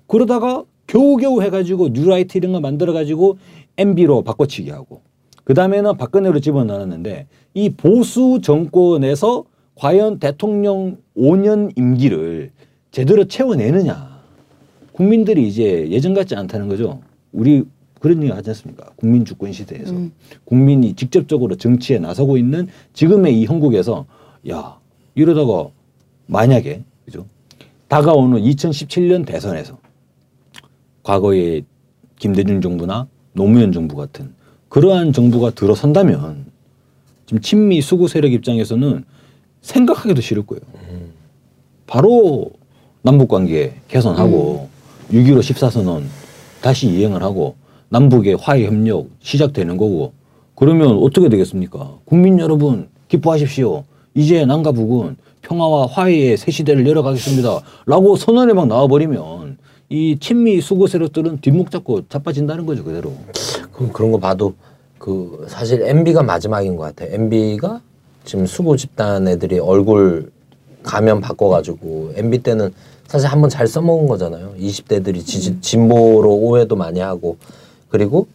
그러다가 겨우겨우 해가지고 뉴라이트 이런 거 만들어가지고 엠비로 바꿔치기 하고 그 다음에는 박근혜로 집어넣었는데 이 보수 정권에서 과연 대통령 오 년 임기를 제대로 채워내느냐 국민들이 이제 예전 같지 않다는 거죠. 우리 그런 얘기 하지 않습니까? 국민 주권 시대에서 음. 국민이 직접적으로 정치에 나서고 있는 지금의 이 형국에서 야 이러다가 만약에 그죠 다가오는 이천십칠 년 대선에서 과거의 김대중 정부나 노무현 정부 같은 그러한 정부가 들어선다면 지금 친미 수구 세력 입장에서는 생각하기도 싫을 거예요. 음. 바로 남북관계 개선하고 음. 육일오 십사 선언 다시 이행을 하고 남북의 화해협력 시작되는 거고 그러면 어떻게 되겠습니까? 국민 여러분 기뻐하십시오. 이제 남과 북은 평화와 화해의 새 시대를 열어가겠습니다. 라고 선언에 막 나와버리면 이 친미 수구 세력들은 뒷목 잡고 자빠진다는 거죠. 그대로. 그럼 그런 거 봐도 그 사실 엠비가 마지막인 것 같아요. 엠비가 지금 수구 집단 애들이 얼굴 가면 바꿔가지고 엠비 때는 사실 한번 잘 써먹은 거잖아요. 이십 대들이 지, 진보로 오해도 많이 하고 그리고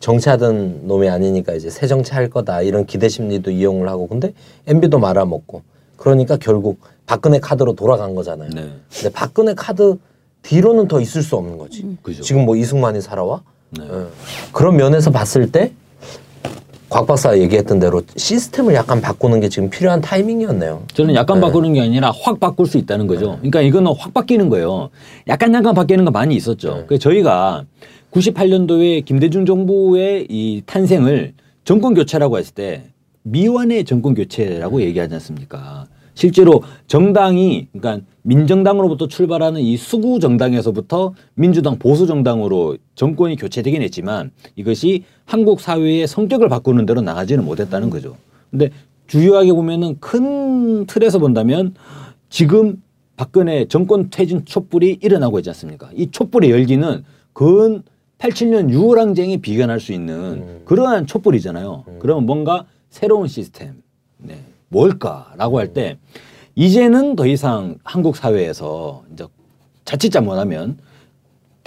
정치하던 놈이 아니니까 이제 새 정치할 거다 이런 기대 심리도 이용을 하고 근데 엠비도 말아먹고 그러니까 결국 박근혜 카드로 돌아간 거잖아요. 네. 근데 박근혜 카드 뒤로는 더 있을 수 없는 거지. 음. 지금 뭐 이승만이 살아와? 네. 네. 그런 면에서 봤을 때 곽 박사 얘기했던 대로 시스템을 약간 바꾸는 게 지금 필요한 타이밍이었네요. 저는 약간 네. 바꾸는 게 아니라 확 바꿀 수 있다는 거죠. 네. 그러니까 이거는 확 바뀌는 거예요. 약간 약간 바뀌는 거 많이 있었죠. 네. 그래서 저희가 구십팔 년도에 김대중 정부의 이 탄생을 정권 교체라고 했을 때 미완의 정권 교체라고 얘기하지 않습니까? 실제로 정당이 그러니까 민정당으로부터 출발하는 이 수구 정당에서부터 민주당 보수 정당으로 정권이 교체되긴 했지만 이것이 한국 사회의 성격을 바꾸는 대로 나가지는 못했다는 거죠. 근데 주요하게 보면은 큰 틀에서 본다면 지금 박근혜 정권 퇴진 촛불이 일어나고 있지 않습니까? 이 촛불의 열기는 근 팔십칠 년 유월 항쟁에 비견할 수 있는 음. 그러한 촛불이잖아요. 음. 그러면 뭔가 새로운 시스템, 네, 뭘까라고 할 때 이제는 더 이상 한국 사회에서 이제 자칫 잘못하면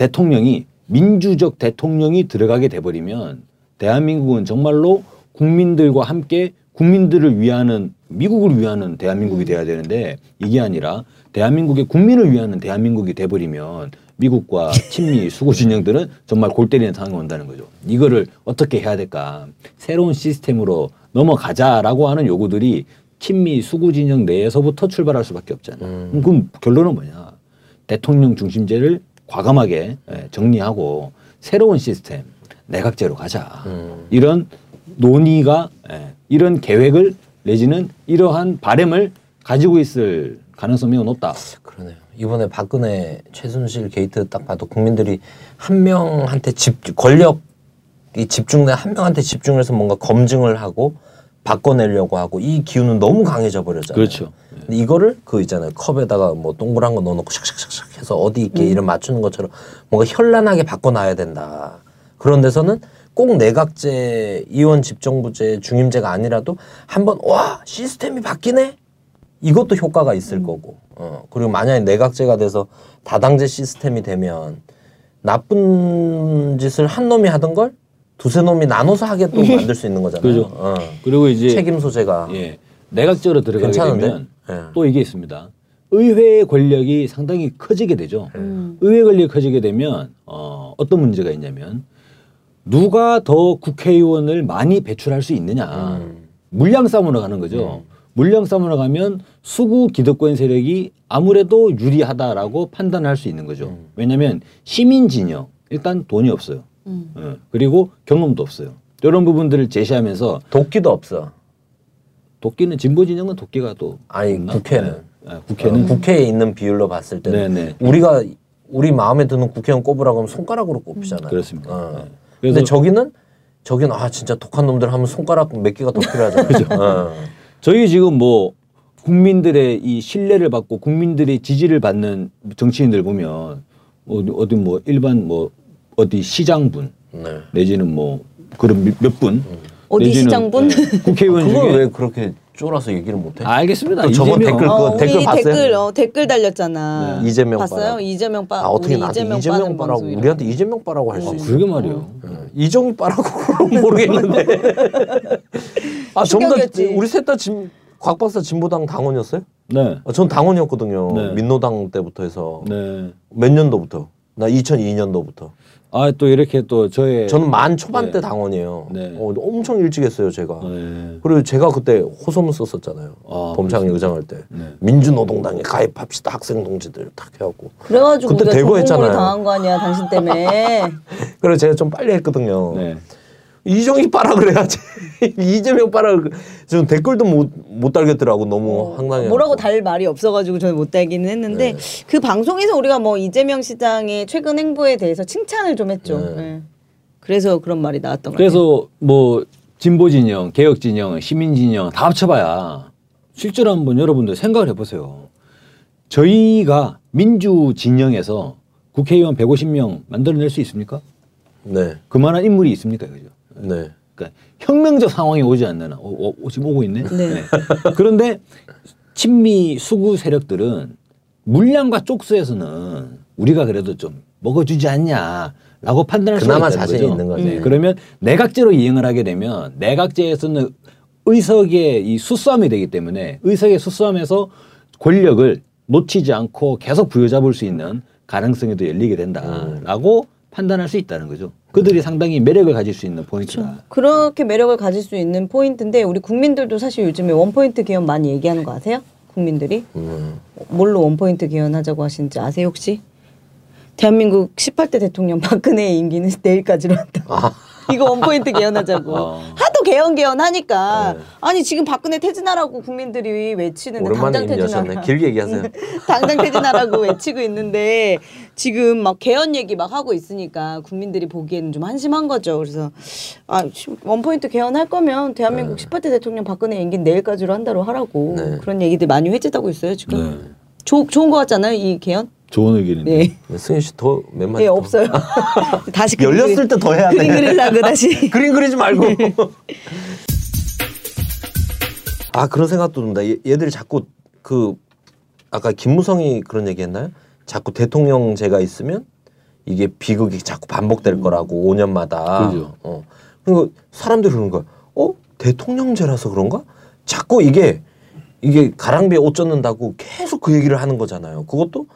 대통령이 민주적 대통령이 들어가게 돼버리면 대한민국은 정말로 국민들과 함께 국민들을 위하는 미국을 위하는 대한민국이 돼야 되는데 이게 아니라 대한민국의 국민을 위하는 대한민국이 돼버리면 미국과 친미 수구 진영들은 정말 골 때리는 상황이 온다는 거죠. 이거를 어떻게 해야 될까? 새로운 시스템으로 넘어가자라고 하는 요구들이 친미 수구 진영 내에서부터 출발할 수밖에 없잖아요. 음. 그럼 결론은 뭐냐? 대통령 중심제를 과감하게 정리하고 새로운 시스템 내각제로 가자. 음. 이런 논의가 이런 계획을 내지는 이러한 바램을 가지고 있을 가능성이 매우 높다. 그러네요. 이번에 박근혜 최순실 게이트 딱 봐도 국민들이 한 명한테 집 권력이 집중된 한 명한테 집중해서 뭔가 검증을 하고 바꿔내려고 하고 이 기운은 너무 강해져 버렸잖아요. 그렇죠. 근데 이거를 그 있잖아요. 컵에다가 뭐 동그란 거 넣어놓고 샥샥샥 해서 어디 있게 음. 이름 맞추는 것처럼 뭔가 현란하게 바꿔놔야 된다. 그런 데서는 꼭 내각제, 이원 집정부제, 중임제가 아니라도 한번 와 시스템이 바뀌네 이것도 효과가 있을 음. 거고 어, 그리고 만약에 내각제가 돼서 다당제 시스템이 되면 나쁜 짓을 한 놈이 하던 걸 두세 놈이 나눠서 하게 또 만들 수 있는 거잖아요. 그렇죠. 어. 그리고 이제 책임 소재가 예, 내각제로 들어가게 괜찮은데? 되면 예. 또 이게 있습니다. 의회의 권력이 상당히 커지게 되죠. 음. 의회 권력이 커지게 되면 어, 어떤 문제가 있냐면 누가 더 국회의원을 많이 배출할 수 있느냐. 음. 물량 싸움으로 가는 거죠. 음. 물량 싸움으로 가면 수구 기득권 세력이 아무래도 유리하다라고 판단할 수 있는 거죠. 음. 왜냐하면 시민 진영, 일단 돈이 없어요. 음. 어, 그리고 경험도 없어요. 이런 부분들을 제시하면서 도끼도 없어. 도끼는 진보 진영은 도끼가 또 아니 없나? 국회는 네. 아, 국회는 어, 국회에 있는 비율로 봤을 때는 네네. 우리가 우리 마음에 드는 국회의원 꼽으라고 하면 손가락으로 꼽히잖아요. 그렇습니다. 어. 네. 근데 저기는 저기는 아 진짜 독한 놈들 하면 손가락 몇 개가 더 필요하잖아요. 그렇죠. 어. 저희 지금 뭐 국민들의 이 신뢰를 받고 국민들의 지지를 받는 정치인들 보면 어디, 어디 뭐 일반 뭐 어디 시장분 네. 내지는 뭐 그런 몇 분 음. 어디 시장분 네, 국회의원 아, 중에 그걸 왜 그렇게 쫄아서 얘기를 못해? 아, 알겠습니다. 저번 댓글 그 어, 댓글 봤어요? 댓글, 어, 댓글 달렸잖아. 네. 이재명 봤어요? 이재명 빠. 아, 어떻게 나한테 이재명 빠라고 우리한테 이재명 빠라고 할 수 있어? 그러게 말이에요. 음. 이정희 빠라고 그런 모르겠는데. 아, 전부 다 우리 셋 다 진 곽 박사 진보당 당원이었어요? 네. 아, 전 당원이었거든요. 네. 민노당 때부터 해서 네. 몇 년도부터? 나 이천이 년도부터. 아, 또 이렇게 또 저의 저는 만 초반대 네. 당원이에요. 네. 어, 엄청 일찍 했어요 제가. 네. 그리고 제가 그때 호소문 썼었잖아요. 아, 범창이 의장할 때 네. 민주노동당에 가입합시다 학생 동지들 탁 해갖고. 그래가지고 그때 대거했잖아요. 당한 거 아니야 당신 때문에. 그래서 제가 좀 빨리 했거든요. 네. 이정희 빠라 그래야지. 이재명 빠라. 지금 댓글도 못, 못 달겠더라고. 너무 어, 황당해. 뭐라고 달 말이 없어가지고 저는 못 달기는 했는데 네. 그 방송에서 우리가 뭐 이재명 시장의 최근 행보에 대해서 칭찬을 좀 했죠. 네. 네. 그래서 그런 말이 나왔던 거예요. 그래서 뭐 진보 진영, 개혁 진영, 시민 진영 다 합쳐봐야 실제로 한번 여러분들 생각을 해보세요. 저희가 민주 진영에서 국회의원 백오십 명 만들어낼 수 있습니까? 네. 그만한 인물이 있습니까, 그죠? 네. 그러니까 혁명적 상황이 오지 않나. 오, 오, 지금 오고 있네. 네. 네. 그런데 친미 수구 세력들은 물량과 쪽수에서는 우리가 그래도 좀 먹어주지 않냐라고 판단할 수 있는 거죠. 그나마 자신 있는 거죠. 네. 그러면 내각제로 이행을 하게 되면 내각제에서는 의석의 이 수싸움이 되기 때문에 의석의 수싸움에서 권력을 놓치지 않고 계속 부여잡을 수 있는 가능성에도 열리게 된다라고. 음. 판단할 수 있다는 거죠. 그들이 음. 상당히 매력을 가질 수 있는 포인트다. 그렇죠. 그렇게 매력을 가질 수 있는 포인트인데 우리 국민들도 사실 요즘에 원포인트 개헌 많이 얘기하는 거 아세요? 국민들이? 음. 뭘로 원포인트 개헌하자고 하시는지 아세요 혹시? 대한민국 십팔 대 대통령 박근혜의 임기는 내일까지로 한다. 아. 이거 원포인트 개헌하자고. 어. 하도 개헌 개헌하니까. 네. 아니 지금 박근혜 퇴진하라고 국민들이 외치는데 당장 퇴진하라고. 길게 얘기하세요. 당장 퇴진하라고 외치고 있는데 지금 막 개헌 얘기 막 하고 있으니까 국민들이 보기에는 좀 한심한 거죠. 그래서 아 원포인트 개헌할 거면 대한민국 네. 십팔 대 대통령 박근혜 임기는 내일까지로 한다로 하라고. 네. 그런 얘기들 많이 회자되고 있어요 지금. 네. 조, 좋은 거 같잖아요 이 개헌. 좋은 의견인데. 네. 승희 씨 더 몇 마디. 네, 더. 없어요. 다시 그림 열렸을 때 더 해야 돼. 그림 그리려고 다시. 그림 그리지 말고. 아 그런 생각도 든다. 얘들이 자꾸 그 아까 김무성이 그런 얘기했나요? 자꾸 대통령제가 있으면 이게 비극이 자꾸 반복될 거라고 오 년마다. 그죠. 어. 그러니까 사람들이 그런 거야. 어? 대통령제라서 그런가? 자꾸 이게 이게 가랑비에 옷 젖는다고 계속 그 얘기를 하는 거잖아요. 그것도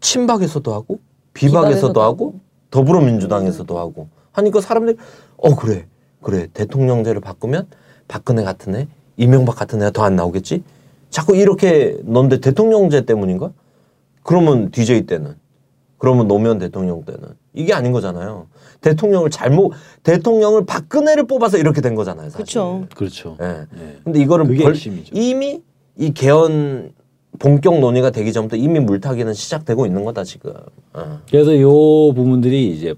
친박에서도 하고 비박에서도 하고 더불어민주당에서도 하고 하니까 사람들이 어 그래 그래 대통령제를 바꾸면 박근혜 같은 애 이명박 같은 애가 더 안 나오겠지? 자꾸 이렇게 넌데 대통령제 때문인가? 그러면 디제이 때는 그러면 노무현 대통령 때는 이게 아닌 거잖아요. 대통령을 잘못 대통령을 박근혜를 뽑아서 이렇게 된 거잖아요. 사실. 그렇죠. 그렇죠. 예. 예. 근데 이거를 벌, 이미 이 개헌 본격 논의가 되기 전부터 이미 물타기는 시작되고 있는 거다 지금. 어. 그래서 요 부분들이 이제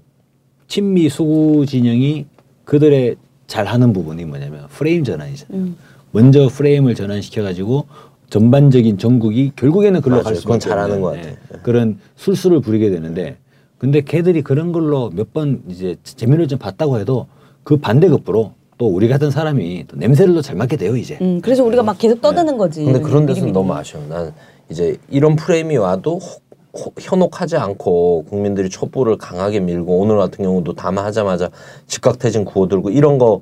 친미 수구 진영이 그들의 잘하는 부분이 뭐냐면 프레임 전환이잖아요. 음. 먼저 프레임을 전환시켜가지고. 전반적인 전국이 결국에는 글로 갈 수밖에 잘하는 것 같아요. 그런 술수를 부리게 되는데, 근데 걔들이 그런 걸로 몇 번 이제 재미를 좀 봤다고 해도 그 반대급부로 또 우리 같은 사람이 또 냄새를 더 잘 맡게 돼요 이제. 음, 그래서 우리가 막 계속 떠드는 네. 거지. 근데 그런 데서는 너무 아쉬워. 난 이제 이런 프레임이 와도 혹, 혹, 현혹하지 않고 국민들이 촛불을 강하게 밀고 오늘 같은 경우도 담화하자마자 즉각퇴진 구호들고 이런 거.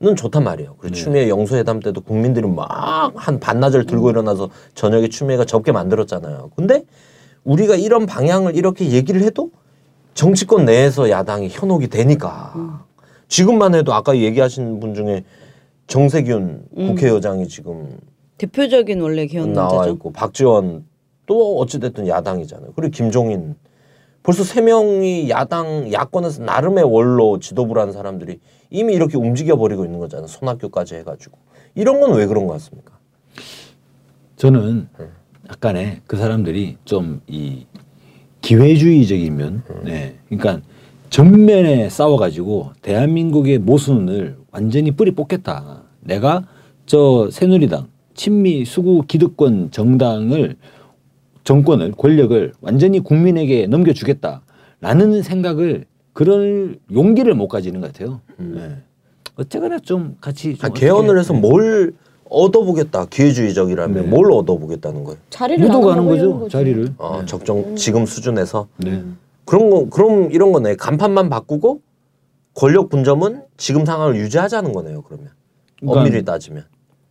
는 좋단 말이에요. 그리고 네. 추미애 영수회담 때도 국민들이 막 한 반나절 들고 일어나서 저녁에 추미애가 접게 만들었잖아요. 근데 우리가 이런 방향을 이렇게 얘기를 해도 정치권 내에서 야당이 현혹이 되니까 음. 지금만 해도 아까 얘기하신 분 중에 정세균 음. 국회의장이 지금 대표적인 원래 개헌 나와 있고 박지원 또 어찌됐든 야당이잖아요. 그리고 김종인 벌써 세 명이 야당 야권에서 나름의 원로 지도부를 한 사람들이 이미 이렇게 움직여 버리고 있는 거잖아요. 손학규까지 해가지고 이런 건 왜 그런 것 같습니까? 저는 음. 약간의 그 사람들이 좀 이 기회주의적이면, 음. 네, 그러니까 전면에 싸워가지고 대한민국의 모순을 완전히 뿌리 뽑겠다. 내가 저 새누리당 친미 수구 기득권 정당을 정권을, 권력을 완전히 국민에게 넘겨주겠다라는 생각을 그런 용기를 못 가지는 것 같아요. 음. 네. 어쨌거나 좀 같이 좀 아, 개헌을 해서 네. 뭘 얻어보겠다. 기회주의적이라면 네. 뭘 얻어보겠다는 거예요. 자리를 얻어가는 거죠. 거지. 자리를 아, 네. 적정 지금 수준에서 네. 그런 거 그럼 이런 거네. 간판만 바꾸고 권력 분점은 지금 상황을 유지하자는 거네요. 그러면 그러니까 엄밀히 따지면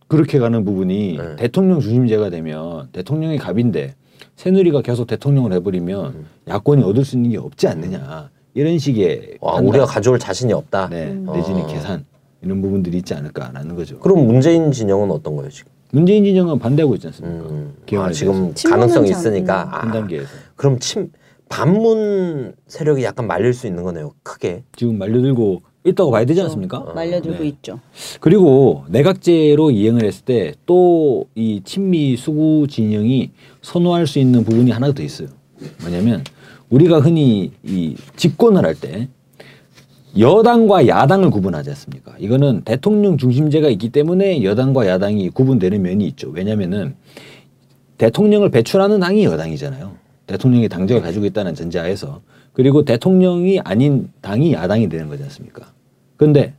그렇게 가는 부분이 네. 대통령 중심제가 되면 대통령이 갑인데. 새누리가 계속 대통령을 해버리면 음. 야권이 얻을 수 있는 게 없지 않느냐 이런 식의 와, 우리가 가져올 자신이 없다 네, 음. 내지는 어. 계산 이런 부분들이 있지 않을까라는 거죠. 그럼 문재인 진영은 어떤 거예요 지금? 문재인 진영은 반대하고 있지 않습니까? 음. 아, 지금 가능성이 있으니까 한 단계에서 아, 그럼 침 반문 세력이 약간 말릴 수 있는 거네요 크게 지금 말려들고 있다고 봐야 되지 않습니까? 어. 말려들고 네. 있죠. 그리고 내각제로 이행을 했을 때 또 이 친미 수구 진영이 선호할 수 있는 부분이 하나 더 있어요. 뭐냐면 우리가 흔히 이 집권을 할 때 여당과 야당을 구분하지 않습니까? 이거는 대통령 중심제가 있기 때문에 여당과 야당이 구분되는 면이 있죠. 왜냐면은 대통령을 배출하는 당이 여당이잖아요. 대통령이 당적을 가지고 있다는 전제하에서 그리고 대통령이 아닌 당이 야당이 되는 거지 않습니까? 그런데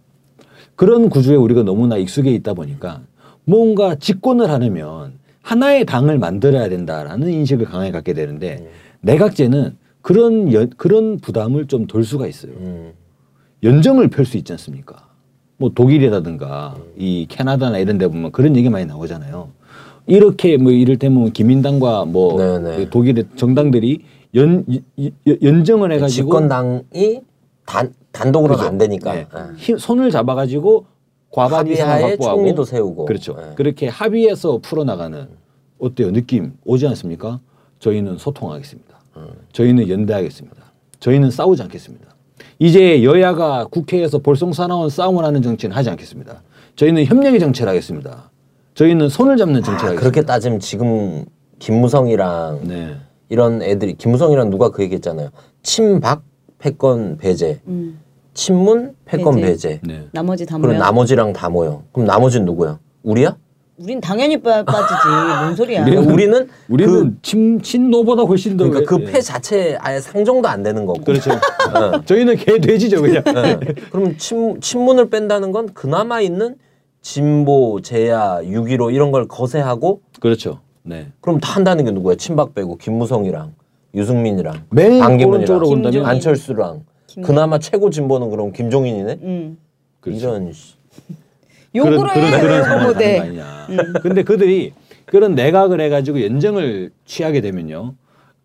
그런 구조에 우리가 너무나 익숙해 있다 보니까 뭔가 집권을 하려면 하나의 당을 만들어야 된다라는 인식을 강하게 갖게 되는데 음. 내각제는 그런 여, 그런 부담을 좀 덜 수가 있어요. 음. 연정을 펼 수 있지 않습니까? 뭐 독일이라든가 음. 이 캐나다나 이런 데 보면 그런 얘기 많이 나오잖아요. 이렇게 뭐 이를테면 기민당과 뭐 네네. 독일의 정당들이 연, 연정을 해가지고 집권당이 단, 단독으로는 그렇죠. 안 되니까 네. 힘, 손을 잡아가지고 과반 이상을 확보하고 총리도 세우고 그렇죠. 네. 그렇게 합의해서 풀어나가는 어때요? 느낌 오지 않습니까? 저희는 소통하겠습니다. 음. 저희는 연대하겠습니다. 저희는 싸우지 않겠습니다. 이제 여야가 국회에서 볼썽사나운 싸움을 하는 정치는 하지 않겠습니다. 저희는 협력의 정치를 하겠습니다. 저희는 손을 잡는 정치를 아, 하겠습니다. 그렇게 따지면 지금 김무성이랑 네. 이런 애들이 김무성이랑 누가 그 얘기했잖아요. 친박 패권 배제, 음. 친문 패권 배제. 배제. 네. 나머지 다 모여. 그럼 나머지랑 다 모여. 그럼 나머지는 누구야? 우리야? 우린 당연히 빠, 빠지지. 뭔 소리야? 우리는 우리는, 우리는 그, 친 친노보다 훨씬 더. 그러니까 그 패 자체 아예 상정도 안 되는 거고. 그렇죠. 어. 저희는 개 돼지죠 그냥. 네. 그럼 친 친문을 뺀다는 건 그나마 있는 진보, 재야, 육점일오 이런 걸 거세하고. 그렇죠. 네. 그럼 다 한다는 게 누구야? 친박 빼고 김무성이랑 유승민이랑 맨 오른쪽으로 본다면 안철수랑 김종인. 그나마 최고 진보는 그럼 김종인이네. 음. 그렇죠. 이런 욕을 해야 되는 상황이 아니냐. 음. 근데 그들이 그런 내각을 해가지고 연정을 취하게 되면요.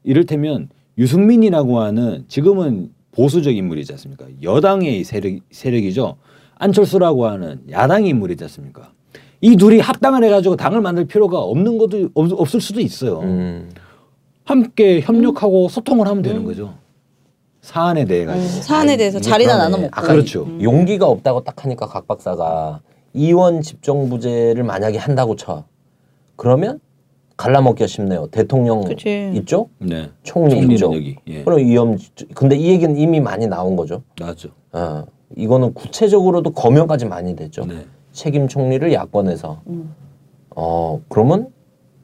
이를테면 유승민이라고 하는 지금은 보수적 인물이지 않습니까? 여당의 세력, 세력이죠. 안철수라고 하는 야당 인물이지 않습니까? 이 둘이 합당을 해가지고 당을 만들 필요가 없는 것도 없을 수도 있어요. 음. 함께 협력하고 음. 소통을 하면 되는 음. 거죠. 사안에 대해 가지고. 음. 사안에 대해서 아니, 자리나 나눠 먹고. 아, 그렇죠. 음. 용기가 없다고 딱 하니까 각 박사가 이원 집정부제를 만약에 한다고 쳐. 그러면 갈라먹기가 쉽네요. 대통령 그치. 있죠? 네. 총리 있죠? 예. 그럼 위험. 근데 이 얘기는 이미 많이 나온 거죠. 나왔죠. 어. 이거는 구체적으로도 검열까지 많이 됐죠. 네. 책임 총리를 야권에서. 음. 어 그러면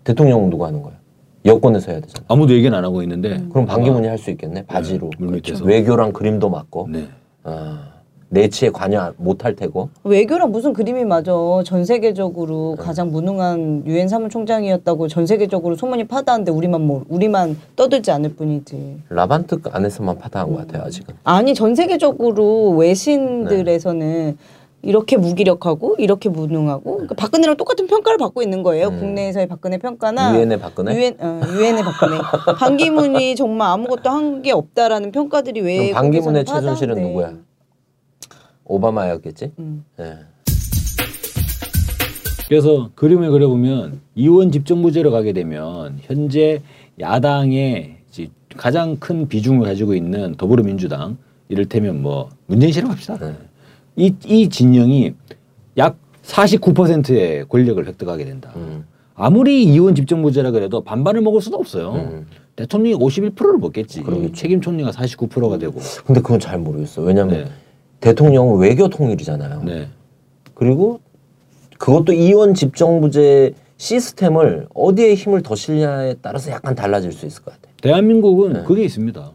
대통령 누가 하는 거예요? 여권에서 해야 되잖아요. 아무도 얘기는 안 하고 있는데. 음. 그럼 반기문이 할 수 있겠네. 바지로. 네, 그렇죠. 외교랑 그림도 맞고. 네. 어. 내치에 관여 못할 테고. 외교랑 무슨 그림이 맞아. 전 세계적으로 응. 가장 무능한 유엔 사무총장이었다고 전 세계적으로 소문이 파다한데 우리만 뭐 우리만 떠들지 않을 뿐이지. 라반트 안에서만 파다한 음. 것 같아요 아직은. 아니 전 세계적으로 외신들에서는 네. 이렇게 무기력하고 이렇게 무능하고 그러니까 박근혜랑 똑같은 평가를 받고 있는 거예요. 음. 국내에서의 박근혜 평가나 유엔의 박근혜? 유엔, 어, 유엔의 박근혜. 반기문이 정말 아무것도 한 게 없다라는 평가들이 왜 반기문의 최순실은 누구야? 오바마였겠지. 음. 네. 그래서 그림을 그려보면 이원 집정부제로 가게 되면 현재 야당의 가장 큰 비중을 가지고 있는 더불어민주당 이를테면 뭐 문재인 씨라고 합시다. 네. 이, 이 진영이 약 사십구 퍼센트의 권력을 획득하게 된다. 음. 아무리 이원 집정부제라 그래도 반반을 먹을 수도 없어요. 음. 대통령이 오십일 퍼센트를 먹겠지. 그럼 책임 총리가 사십구 퍼센트가 되고. 근데 그건 잘 모르겠어. 왜냐면 네. 대통령은 외교 통일이잖아요. 네. 그리고 그것도 이원 집정부제 시스템을 어디에 힘을 더 실냐에 따라서 약간 달라질 수 있을 것 같아요. 대한민국은 네. 그게 있습니다.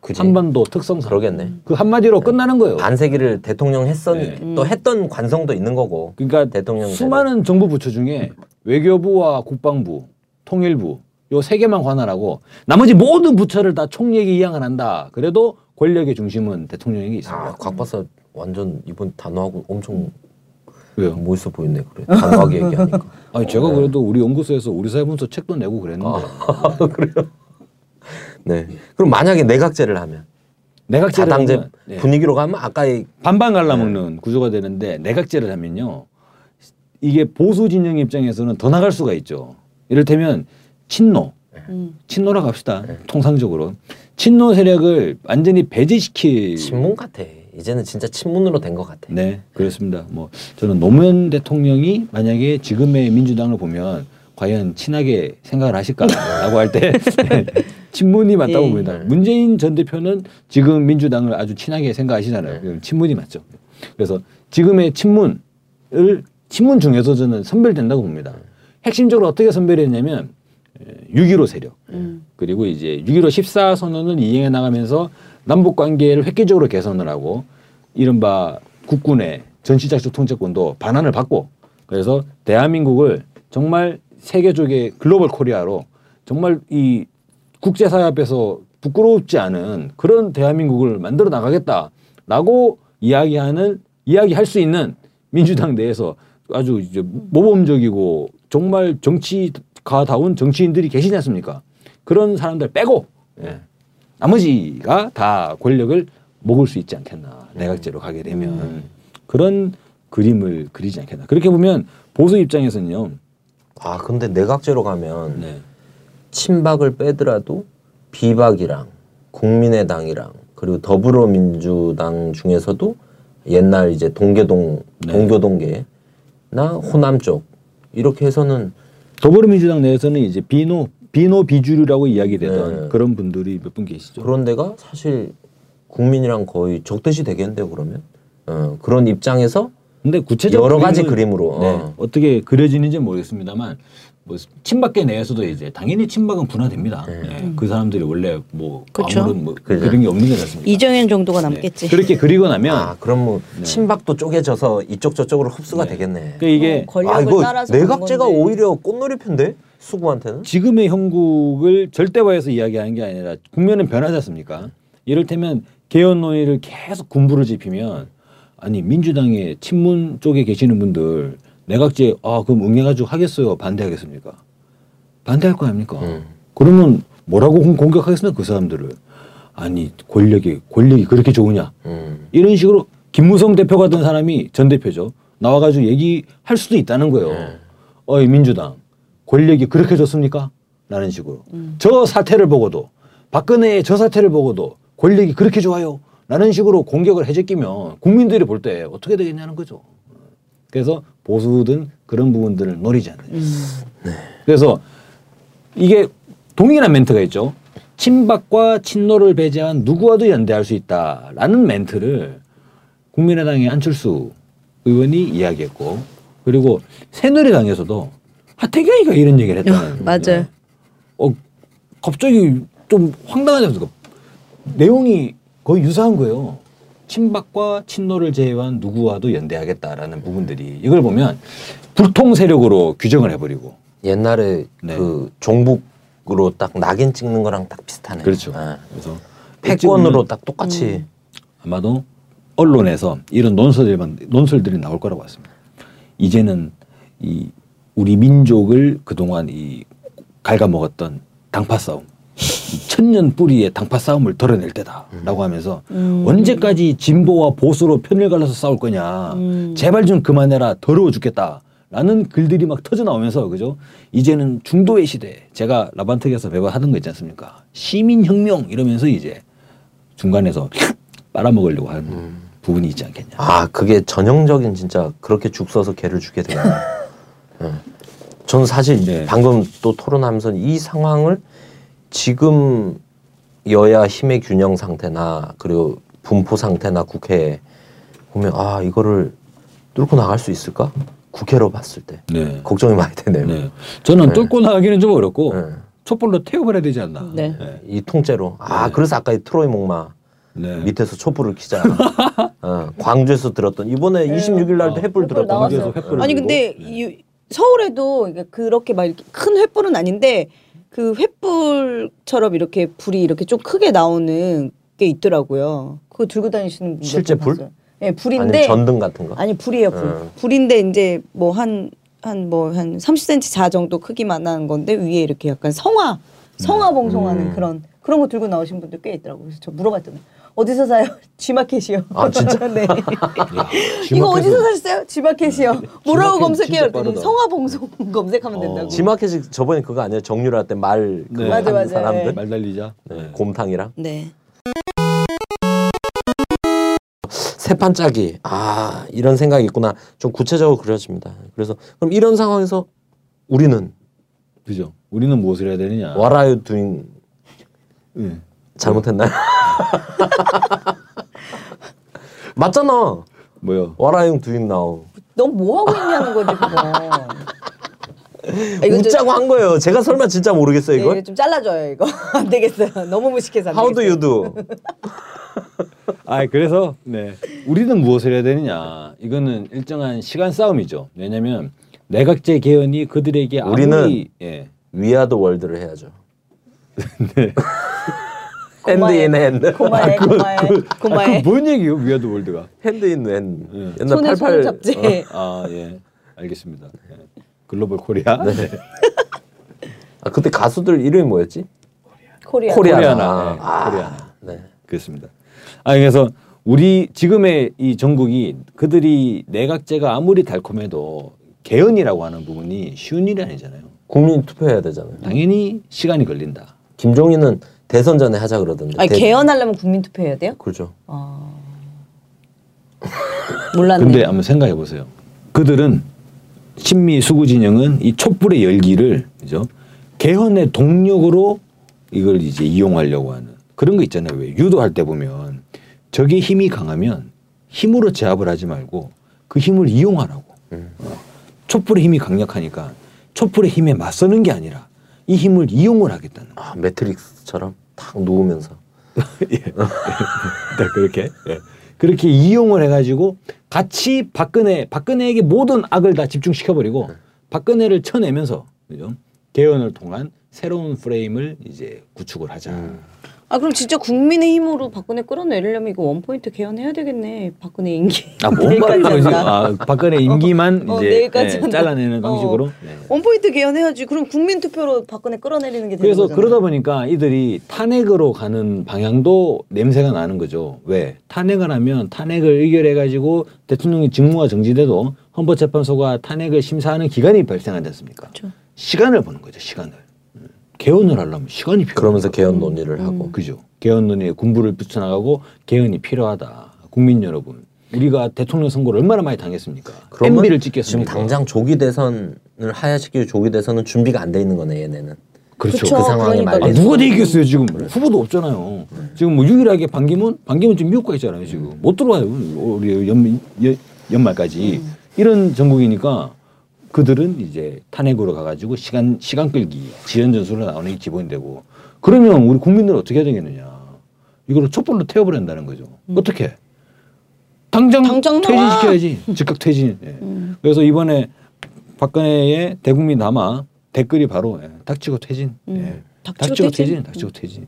그치? 한반도 특성상. 그러겠네. 그 한마디로 네. 끝나는 거예요. 반세기를 대통령 했던, 네. 또 했던 관성도 있는 거고. 그러니까 대통령 수많은 대로. 정부 부처 중에 외교부와 국방부, 통일부 요 세 개만 관할하고 나머지 모든 부처를 다 총리에게 이양을 한다. 그래도 권력의 중심은 대통령에게 있습니다. 아, 곽 박사 완전 이번 단호하고 엄청 왜요? 멋있어 보이네. 그래. 단호하게 얘기하니까. 아니 제가 네. 그래도 우리 연구소에서 우리 사회 분석 책도 내고 그랬는데. 아, 네. 그래요? 네. 그럼 만약에 내각제를 하면 내각제를 다당제 네. 분위기로 가면 아까의 반반 갈라먹는 네. 구조가 되는데 내각제를 하면요. 이게 보수 진영 입장에서는 더 나갈 수가 있죠. 이를테면 친노. 음. 친노라고 합시다. 네. 통상적으로. 친노 세력을 완전히 배제시킬 친문 같아. 이제는 진짜 친문으로 된 것 같아. 네, 그렇습니다. 뭐 저는 노무현 대통령이 만약에 지금의 민주당을 보면 과연 친하게 생각을 하실까라고 할 때 친문이 맞다고 예. 봅니다. 문재인 전 대표는 지금 민주당을 아주 친하게 생각하시잖아요. 네. 친문이 맞죠. 그래서 지금의 친문을 친문 중에서 저는 선별된다고 봅니다. 핵심적으로 어떻게 선별했냐면 육 일오 세력 음. 그리고 이제 육 일오 십사 선언을 이행해 나가면서 남북 관계를 획기적으로 개선을 하고 이른바 국군의 전시작전 통제권도 반환을 받고 그래서 대한민국을 정말 세계적인 글로벌 코리아로 정말 이 국제사회 앞에서 부끄럽지 않은 그런 대한민국을 만들어 나가겠다라고 이야기하는 이야기할 수 있는 민주당 내에서 아주 이제 모범적이고 정말 정치 가다운 정치인들이 계시지 않습니까? 그런 사람들 빼고 예. 나머지가 다 권력을 먹을 수 있지 않겠나. 음. 내각제로 가게 되면 음. 그런 그림을 그리지 않겠나. 그렇게 보면 보수 입장에서는요. 아 근데 내각제로 가면 네. 친박을 빼더라도 비박이랑 국민의당이랑 그리고 더불어민주당 중에서도 옛날 이제 동계동 네. 동교동계나 호남 쪽 이렇게 해서는 더불어민주당 내에서는 이제 비노, 비노 비주류라고 이야기되던 네. 그런 분들이 몇 분 계시죠. 그런 데가 사실 국민이랑 거의 적대시 되겠는데요, 그러면? 어, 그런 입장에서 근데 구체적 여러 가지 그림으로 네, 어. 어떻게 그려지는지 모르겠습니다만 뭐 친박계 내에서도 이제 당연히 친박은 분화됩니다. 네. 네. 그 사람들이 원래 뭐 그쵸? 아무런 뭐 그런 게 없는 게 같습니다. 이정현 정도가 남겠지. 네. 그렇게 그리고 나면 아 그럼 뭐 네. 친박도 쪼개져서 이쪽 저쪽으로 흡수가 네. 되겠네. 그러니까 이게 어, 권력을 아, 이거 따라서 내각제가 오히려 꽃놀이 편데 수구한테는? 지금의 형국을 절대화해서 이야기하는 게 아니라 국면은 변하지 않습니까? 이를테면 개헌 논의를 계속 군부를 짚이면 아니 민주당의 친문 쪽에 계시는 분들 내각제 아 그럼 응해가지고 하겠어요? 반대하겠습니까? 반대할 거 아닙니까? 음. 그러면 뭐라고 공격하겠습니까? 그 사람들을. 아니 권력이 권력이 그렇게 좋으냐? 음. 이런 식으로 김무성 대표 같은 사람이 전 대표죠. 나와가지고 얘기할 수도 있다는 거예요. 음. 어이 민주당 권력이 그렇게 좋습니까? 라는 식으로. 음. 저 사태를 보고도 박근혜의 저 사태를 보고도 권력이 그렇게 좋아요? 라는 식으로 공격을 해제끼면 국민들이 볼 때 어떻게 되겠냐는 거죠. 그래서 보수든 그런 부분들을 노리지 않는. 음. 네. 그래서 이게 동일한 멘트가 있죠. 친박과 친노를 배제한 누구와도 연대할 수 있다라는 멘트를 국민의당의 안철수 의원이 이야기했고 그리고 새누리당에서도 하태경이가 이런 얘기를 했다는. 맞아요. 어, 갑자기 좀 황당하지 않습니까? 내용이 거의 유사한 거예요. 친박과 친노를 제외한 누구와도 연대하겠다라는 부분들이 이걸 보면 불통 세력으로 규정을 해버리고 옛날에 네. 그 종북으로 딱 낙인 찍는 거랑 딱 비슷하네요. 그렇죠. 아. 그래서 패권으로 딱 똑같이 음. 아마도 언론에서 이런 논설들만 논설들이 나올 거라고 봤습니다. 이제는 이 우리 민족을 그동안 이 갉아먹었던 당파 싸움. 천년 뿌리의 당파 싸움을 덜어낼 때다라고 하면서 음. 언제까지 진보와 보수로 편을 갈라서 싸울 거냐 음. 제발 좀 그만해라 더러워 죽겠다라는 글들이 막 터져나오면서 그죠 이제는 중도의 시대 제가 라반텍에서 매번 하던 거 있지 않습니까 시민혁명 이러면서 이제 중간에서 빨아먹으려고 하는 음. 부분이 있지 않겠냐 아 그게 전형적인 진짜 그렇게 죽 써서 개를 죽게 되나 음. 저는 사실 네. 방금 또 토론하면서 이 상황을 지금 여야 힘의 균형 상태나 그리고 분포 상태나 국회 보면 아 이거를 뚫고 나갈 수 있을까? 국회로 봤을 때 네. 걱정이 많이 되네요. 네. 저는 네. 뚫고 나가기는 좀 어렵고 네. 촛불로 태워버려야 되지 않나. 네. 네. 이 통째로. 아 네. 그래서 아까 이 트로이 목마 네. 밑에서 촛불을 켜자. 어, 광주에서 들었던 이번에 네. 이십육일 날도 아, 횃불 들었던 광주에서 횃불. 아니 근데 네. 이 서울에도 그렇게 막 이렇게 큰 횃불은 아닌데. 그 횃불처럼 이렇게 불이 이렇게 좀 크게 나오는 게 있더라고요. 그거 들고 다니시는 분들 실제 불? 예, 네, 불인데 아니 전등 같은 거? 아니 불이에요, 불. 음. 불인데 이제 뭐 한 한 뭐 한 삼십 센티미터 자 정도 크기만 하는 건데 위에 이렇게 약간 성화, 성화 봉송하는 음. 그런 그런 거 들고 나오신 분들 꽤 있더라고요. 그래서 저 물어봤잖아요. 어디서 사요? G마켓이요. 아 진짜? 네. 야, 이거 어디서 사셨어요? G마켓이요. 뭐라고 검색해요? 성화봉송 검색하면 된다고. 어. G마켓이 저번에 그거 아니에요? 정유라 때 말 그 네. 하는 사람들 말 달리자. 네. 곰탕이랑. 네. 세판짜기. 아 이런 생각이 있구나. 좀 구체적으로 그려집니다. 그래서 그럼 이런 상황에서 우리는 그죠? 우리는 무엇을 해야 되느냐? What are you doing? 네. 잘못했나요? 맞잖아. 뭐요? 와라형 두인 나오. 넌 뭐 하고 있냐는 거지 그거. 웃자고 한 거예요. 제가 설마 진짜 모르겠어요 이걸? 네, 좀 잘라줘요 이거. 안 되겠어요. 너무 무식해서 안 How 되겠어요. How do you do? 아 그래서 네 우리는 무엇을 해야 되느냐. 이거는 일정한 시간 싸움이죠. 왜냐면 내각제 개헌이 그들에게 우리는 아무리 예. 위아더 월드를 해야죠. 네. 핸드 인 핸드. 고마해, 고마해, 고마해. 그 뭔 얘기요? 위아드 월드가. 핸드 인 핸드. 옛날 손에 팔팔. 손을 잡지. 어. 아 예, 알겠습니다. 네. 글로벌 코리아. 네. 아 그때 가수들 이름이 뭐였지? 코리아. 코리아나. 코리아나. 네. 아, 코리아나. 네. 그렇습니다. 아 그래서 우리 지금의 이 전국이 그들이 내각제가 아무리 달콤해도 개헌이라고 하는 부분이 쉬운 일이 아니잖아요. 국민 투표해야 되잖아요. 당연히 시간이 걸린다. 김종인은 대선 전에 하자 그러던데. 아니, 개헌하려면 국민 투표해야 돼요? 그렇죠. 어... 몰랐네. 근데 한번 생각해 보세요. 그들은 친미 수구 진영은 이 촛불의 열기를 그죠? 개헌의 동력으로 이걸 이제 이용하려고 하는 그런 거 있잖아요. 왜 유도할 때 보면 적의 힘이 강하면 힘으로 제압을 하지 말고 그 힘을 이용하라고. 음. 어. 촛불의 힘이 강력하니까 촛불의 힘에 맞서는 게 아니라 이 힘을 이용을 하겠다는 거예요. 아, 매트릭스처럼 탁 누우면서. 예. 네, 그렇게. 예. 그렇게 이용을 해가지고 같이 박근혜, 박근혜에게 모든 악을 다 집중시켜버리고 박근혜를 쳐내면서 그죠? 개헌을 통한 새로운 프레임을 이제 구축을 하자. 음. 아 그럼 진짜 국민의힘으로 박근혜 끌어내리려면 이거 원포인트 개헌해야 되겠네. 박근혜 임기. 아 뭔가를 아, 박근혜 임기만 어, 이제 어, 네, 잘라내는 방식으로. 어. 네. 원포인트 개헌해야지. 그럼 국민투표로 박근혜 끌어내리는 게 되는 거잖아요. 그래서 그러다 보니까 이들이 탄핵으로 가는 방향도 냄새가 나는 거죠. 왜? 탄핵을 하면 탄핵을 의결해가지고 대통령의 직무가 정지돼도 헌법재판소가 탄핵을 심사하는 기간이 발생하지 않습니까? 그렇죠. 시간을 보는 거죠. 시간을. 개헌을 하려면 시간이 필요하다. 그러면서 개헌 논의를 음. 하고. 그죠. 개헌 논의에 군부를 붙여나가고 개헌이 필요하다. 국민 여러분. 우리가 대통령 선거를 얼마나 많이 당했습니까? 엠비를 찍겠습니까? 지금 당장 조기 대선을 하야시키고 조기 대선은 준비가 안 돼 있는 거네 얘네는. 그렇죠. 그쵸, 그 상황에 말이죠. 아, 누가 되겠어요 지금. 네. 후보도 없잖아요. 네. 지금 뭐 유일하게 반기문? 반기문 지금 미국 가 있잖아요. 지금. 못 들어와요. 우리 연, 연, 연말까지. 음. 이런 전국이니까 그들은 이제 탄핵으로 가가지고 시간, 시간 끌기, 지연 전술로 나오는 게 기본이 되고, 그러면 우리 국민들은 어떻게 해야 되겠느냐. 이걸 촛불로 태워버린다는 거죠. 음. 어떻게? 당장, 당장 퇴진시켜야지. 즉각 퇴진. 예. 음. 그래서 이번에 박근혜의 대국민 담화 댓글이 바로 예. 닥치고 퇴진. 음. 예. 닥치고, 닥치고 퇴진. 퇴진. 닥치고 음. 퇴진.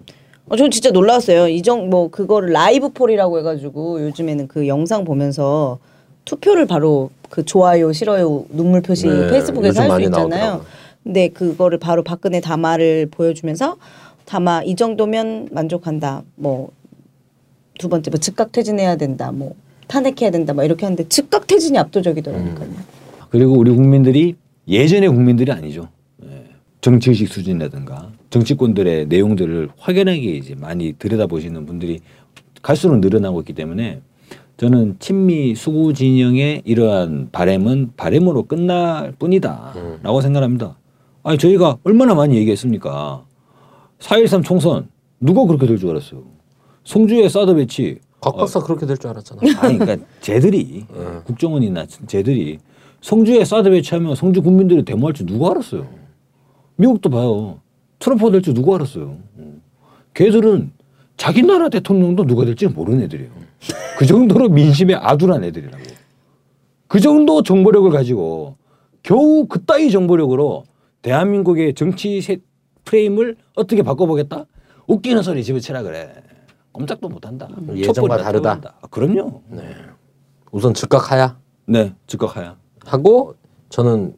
어, 저는 진짜 놀랐어요. 이정, 뭐, 그거를 라이브 폴이라고 해가지고 요즘에는 그 영상 보면서 투표를 바로 그 좋아요, 싫어요, 눈물 표시 네, 페이스북에서 할 수 있잖아요. 나오더라고요. 근데 그거를 바로 박근혜 담화를 보여주면서 담화 이 정도면 만족한다. 뭐 두 번째 뭐 즉각 퇴진해야 된다. 뭐 탄핵해야 된다. 막 이렇게 하는데 즉각 퇴진이 압도적이더라고요. 음. 그리고 우리 국민들이 예전의 국민들이 아니죠. 네. 정치의식 수준이라든가 정치권들의 내용들을 확연하게 이제 많이 들여다보시는 분들이 갈수록 늘어나고 있기 때문에 저는 친미 수구 진영의 이러한 바램은 바램으로 끝날 뿐이다 음. 라고 생각합니다. 아니 저희가 얼마나 많이 얘기했습니까. 사 일삼 총선 누가 그렇게 될 줄 알았어요. 송주의 사드 배치 곽 박사 어, 그렇게 될 줄 알았잖아. 아니 그러니까 쟤들이 음. 국정원이나 쟤들이 송주의 사드 배치하면 송주 국민들이 데모할 줄 누가 알았어요. 미국도 봐요. 트럼프가 될 줄 누가 알았어요. 음. 걔들은 자기 나라 대통령도 누가 될지 모르는 애들이에요. 그 정도로 민심에 아둔한 애들이라고. 그 정도 정보력을 가지고 겨우 그따위 정보력으로 대한민국의 정치 프레임을 어떻게 바꿔보겠다? 웃기는 소리 집어치라 그래. 꼼짝도 못한다. 예전과 다르다. 아, 그럼요. 네. 우선 즉각 하야. 네, 즉각 하야. 하고 저는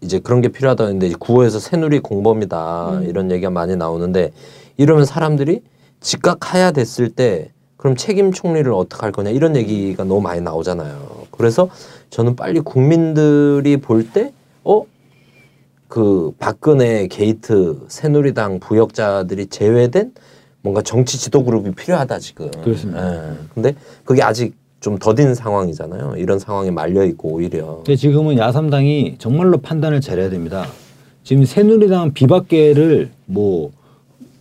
이제 그런 게 필요하다 했는데 구호에서 새누리 공범이다 음. 이런 얘기가 많이 나오는데 이러면 사람들이 즉각 하야 됐을 때 그럼 책임 총리를 어떻게 할 거냐 이런 얘기가 너무 많이 나오잖아요. 그래서 저는 빨리 국민들이 볼 때 어? 그 박근혜 게이트 새누리당 부역자들이 제외된 뭔가 정치 지도 그룹이 필요하다 지금. 그렇습니다. 예. 근데 그게 아직 좀 더딘 상황이잖아요. 이런 상황에 말려 있고 오히려. 근데 지금은 야삼당이 정말로 판단을 잘해야 됩니다. 지금 새누리당 비박계를 뭐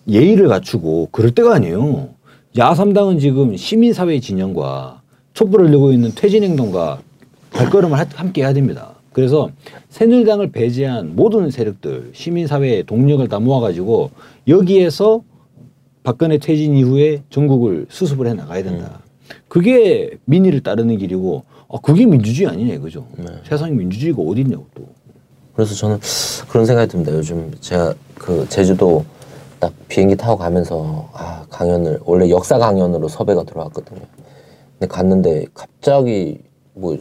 예의를 갖추고 그럴 때가 아니에요. 야삼당은 지금 시민사회 진영과 촛불을 들고 있는 퇴진행동과 발걸음을 함께 해야 됩니다. 그래서 새누리당을 배제한 모든 세력들, 시민사회의 동력을 다 모아가지고 여기에서 박근혜 퇴진 이후에 전국을 수습을 해나가야 된다. 그게 민의를 따르는 길이고 아, 그게 민주주의 아니냐 그죠? 네. 세상에 민주주의가 어디 있냐고 또. 그래서 저는 그런 생각이 듭니다. 요즘 제가 그 제주도 딱 비행기 타고 가면서 아 강연을 원래 역사 강연으로 섭외가 들어왔거든요. 근데 갔는데 갑자기 뭐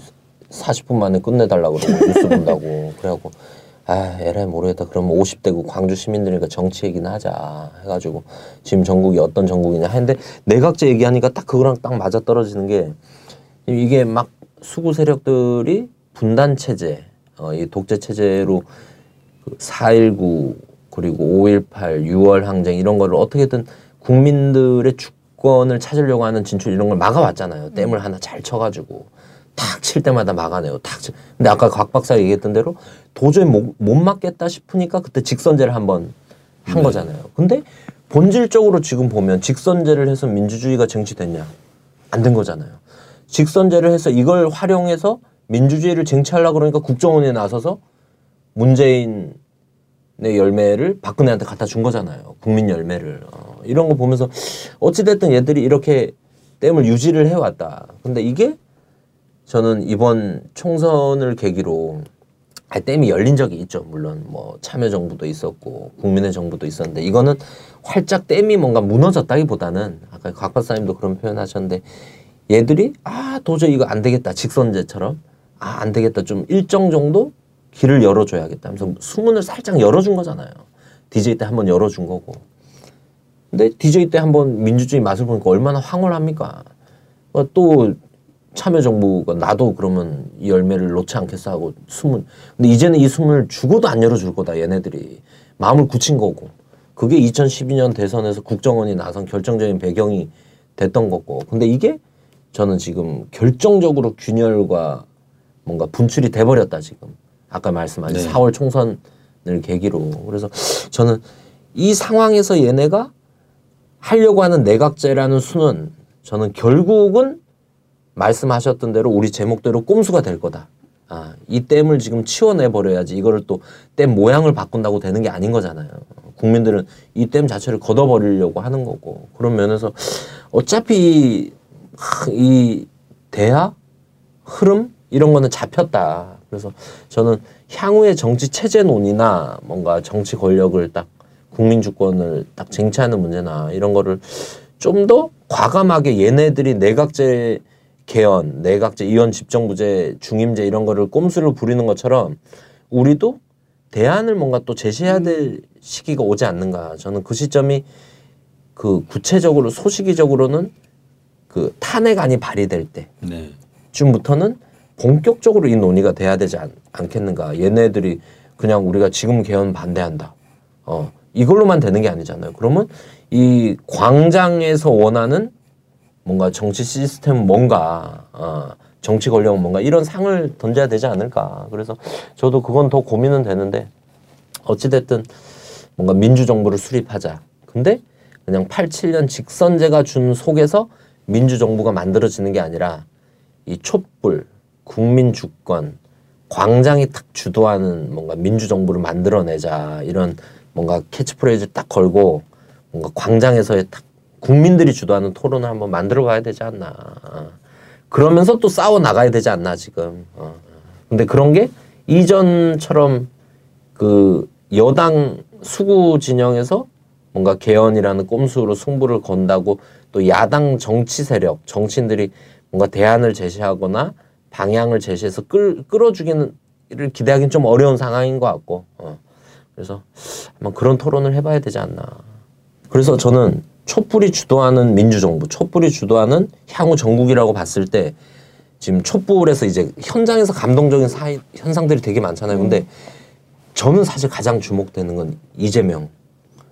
사십 분 만에 끝내달라고 그러고 뉴스 본다고 그래갖고 아 에라이 모르겠다. 그러면 오십 대고 광주 시민들이니까 정치 얘기나 하자 해가지고 지금 전국이 어떤 전국이냐 했는데 내각제 얘기하니까 딱 그거랑 딱 맞아 떨어지는 게 이게 막 수구 세력들이 분단 체제, 어, 이 독재 체제로 그 사 일구 그리고 오 일팔, 유월 항쟁 이런 거를 어떻게든 국민들의 주권을 찾으려고 하는 진출 이런 걸 막아왔잖아요. 댐을 하나 잘 쳐가지고 탁 칠 때마다 막아내요. 탁 칠. 근데 아까 곽 박사 얘기했던 대로 도저히 못, 못 막겠다 싶으니까 그때 직선제를 한번 한 네. 거잖아요. 근데 본질적으로 지금 보면 직선제를 해서 민주주의가 쟁취됐냐? 안 된 거잖아요. 직선제를 해서 이걸 활용해서 민주주의를 쟁취하려고 그러니까 국정원에 나서서 문재인 내 열매를 박근혜한테 갖다 준 거잖아요. 국민 열매를. 어, 이런 거 보면서 어찌됐든 얘들이 이렇게 댐을 유지를 해왔다. 근데 이게 저는 이번 총선을 계기로 댐이 열린 적이 있죠. 물론 뭐 참여정부도 있었고 국민의 정부도 있었는데 이거는 활짝 댐이 뭔가 무너졌다기보다는 아까 곽 박사님도 그런 표현하셨는데 얘들이 아 도저히 이거 안 되겠다, 직선제처럼 아 안 되겠다, 좀 일정 정도 길을 열어줘야겠다 하면서 수문을 살짝 열어준 거잖아요. 디제이 때 한번 열어준 거고. 근데 디제이 때 한번 민주주의 맛을 보니까 얼마나 황홀합니까. 그러니까 또 참여정부가 나도 그러면 이 열매를 놓지 않겠어 하고 수문, 근데 이제는 이 수문을 죽어도 안 열어줄 거다 얘네들이 마음을 굳힌 거고, 그게 이천십이 년 대선에서 국정원이 나선 결정적인 배경이 됐던 거고. 근데 이게 저는 지금 결정적으로 균열과 뭔가 분출이 돼버렸다 지금, 아까 말씀하신 네. 사월 총선을 계기로. 그래서 저는 이 상황에서 얘네가 하려고 하는 내각제라는 수는 저는 결국은 말씀하셨던 대로 우리 제목대로 꼼수가 될 거다. 아, 이 댐을 지금 치워내버려야지 이거를 또 댐 모양을 바꾼다고 되는 게 아닌 거잖아요. 국민들은 이 댐 자체를 걷어버리려고 하는 거고. 그런 면에서 어차피 이, 이 대화? 흐름? 이런 거는 잡혔다. 그래서 저는 향후의 정치 체제 논의나 뭔가 정치 권력을 딱 국민 주권을 딱 쟁취하는 문제나 이런 거를 좀 더 과감하게 얘네들이 내각제 개헌, 내각제, 이원 집정부제, 중임제 이런 거를 꼼수를 부리는 것처럼 우리도 대안을 뭔가 또 제시해야 될 시기가 오지 않는가. 저는 그 시점이 그 구체적으로 소시기적으로는 그 탄핵안이 발의될 때쯤부터는 본격적으로 이 논의가 돼야 되지 않, 않겠는가. 얘네들이 그냥 우리가 지금 개헌 반대한다. 어, 이걸로만 되는 게 아니잖아요. 그러면 이 광장에서 원하는 뭔가 정치 시스템 뭔가, 어, 정치 권력은 뭔가 이런 상을 던져야 되지 않을까. 그래서 저도 그건 더 고민은 되는데 어찌됐든 뭔가 민주정부를 수립하자. 근데 그냥 팔십칠 년 직선제가 준 속에서 민주정부가 만들어지는 게 아니라 이 촛불, 국민주권, 광장이 탁 주도하는 뭔가 민주정부를 만들어내자. 이런 뭔가 캐치프레이즈를 딱 걸고 뭔가 광장에서의 딱 국민들이 주도하는 토론을 한번 만들어 가야 되지 않나. 그러면서 또 싸워 나가야 되지 않나 지금. 어. 근데 그런 게 이전처럼 그 여당 수구 진영에서 뭔가 개헌이라는 꼼수로 승부를 건다고 또 야당 정치 세력, 정치인들이 뭔가 대안을 제시하거나 방향을 제시해서 끌, 끌어주기를 기대하기는 좀 어려운 상황인 것 같고. 어. 그래서 아마 그런 토론을 해봐야 되지 않나. 그래서 저는 촛불이 주도하는 민주정부, 촛불이 주도하는 향후 정국이라고 봤을 때 지금 촛불에서 이제 현장에서 감동적인 사이, 현상들이 되게 많잖아요. 근데 저는 사실 가장 주목되는 건 이재명.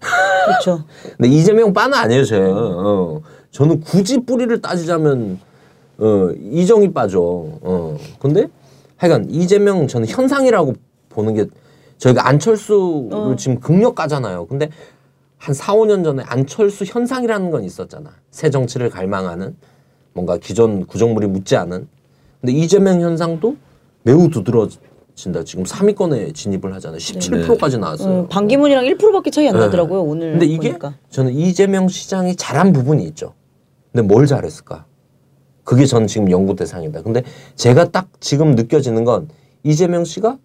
그렇죠. 근데 이재명 빠는 아니에요, 저. 어. 저는 굳이 뿌리를 따지자면 어, 이정이 빠져. 어. 근데 하여간 이재명 저는 현상이라고 보는 게, 저희가 안철수를 어. 지금 극력가잖아요. 근데 한 사, 오 년 전에 안철수 현상이라는 건 있었잖아. 새 정치를 갈망하는 뭔가 기존 구조물이 묻지 않은. 근데 이재명 현상도 매우 두드러진다. 지금 삼 위권에 진입을 하잖아요. 십칠 퍼센트까지 나왔어요. 음, 반기문이랑 일 퍼센트밖에 차이 안 네. 나더라고요. 오늘 근데 이게 보니까. 저는 이재명 시장이 잘한 부분이 있죠. 근데 뭘 잘했을까? 그게 전 지금 연구 대상이다. 근데 제가 딱 지금 느껴지는 건 이재명 씨가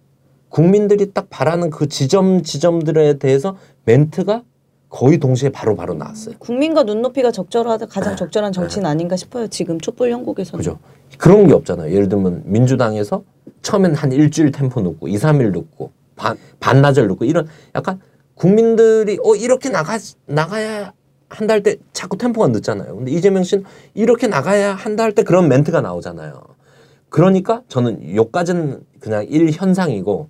국민들이 딱 바라는 그 지점 지점들에 대해서 멘트가 거의 동시에 바로바로 바로 나왔어요. 국민과 눈높이가 적절하다, 가장 네. 적절한 정치는 네. 아닌가 싶어요. 지금 촛불 형국에서는. 그죠. 그런 게 없잖아요. 예를 들면 민주당에서 처음엔 한 일주일 템포 놓고 이, 삼 일 놓고 반, 반나절 놓고 이런 약간 국민들이 어 이렇게 나가, 나가야 한다 할 때 자꾸 템포가 늦잖아요. 근데 이재명 씨는 이렇게 나가야 한다 할 때 그런 멘트가 나오잖아요. 그러니까 저는 여기까지는 그냥 일현상이고,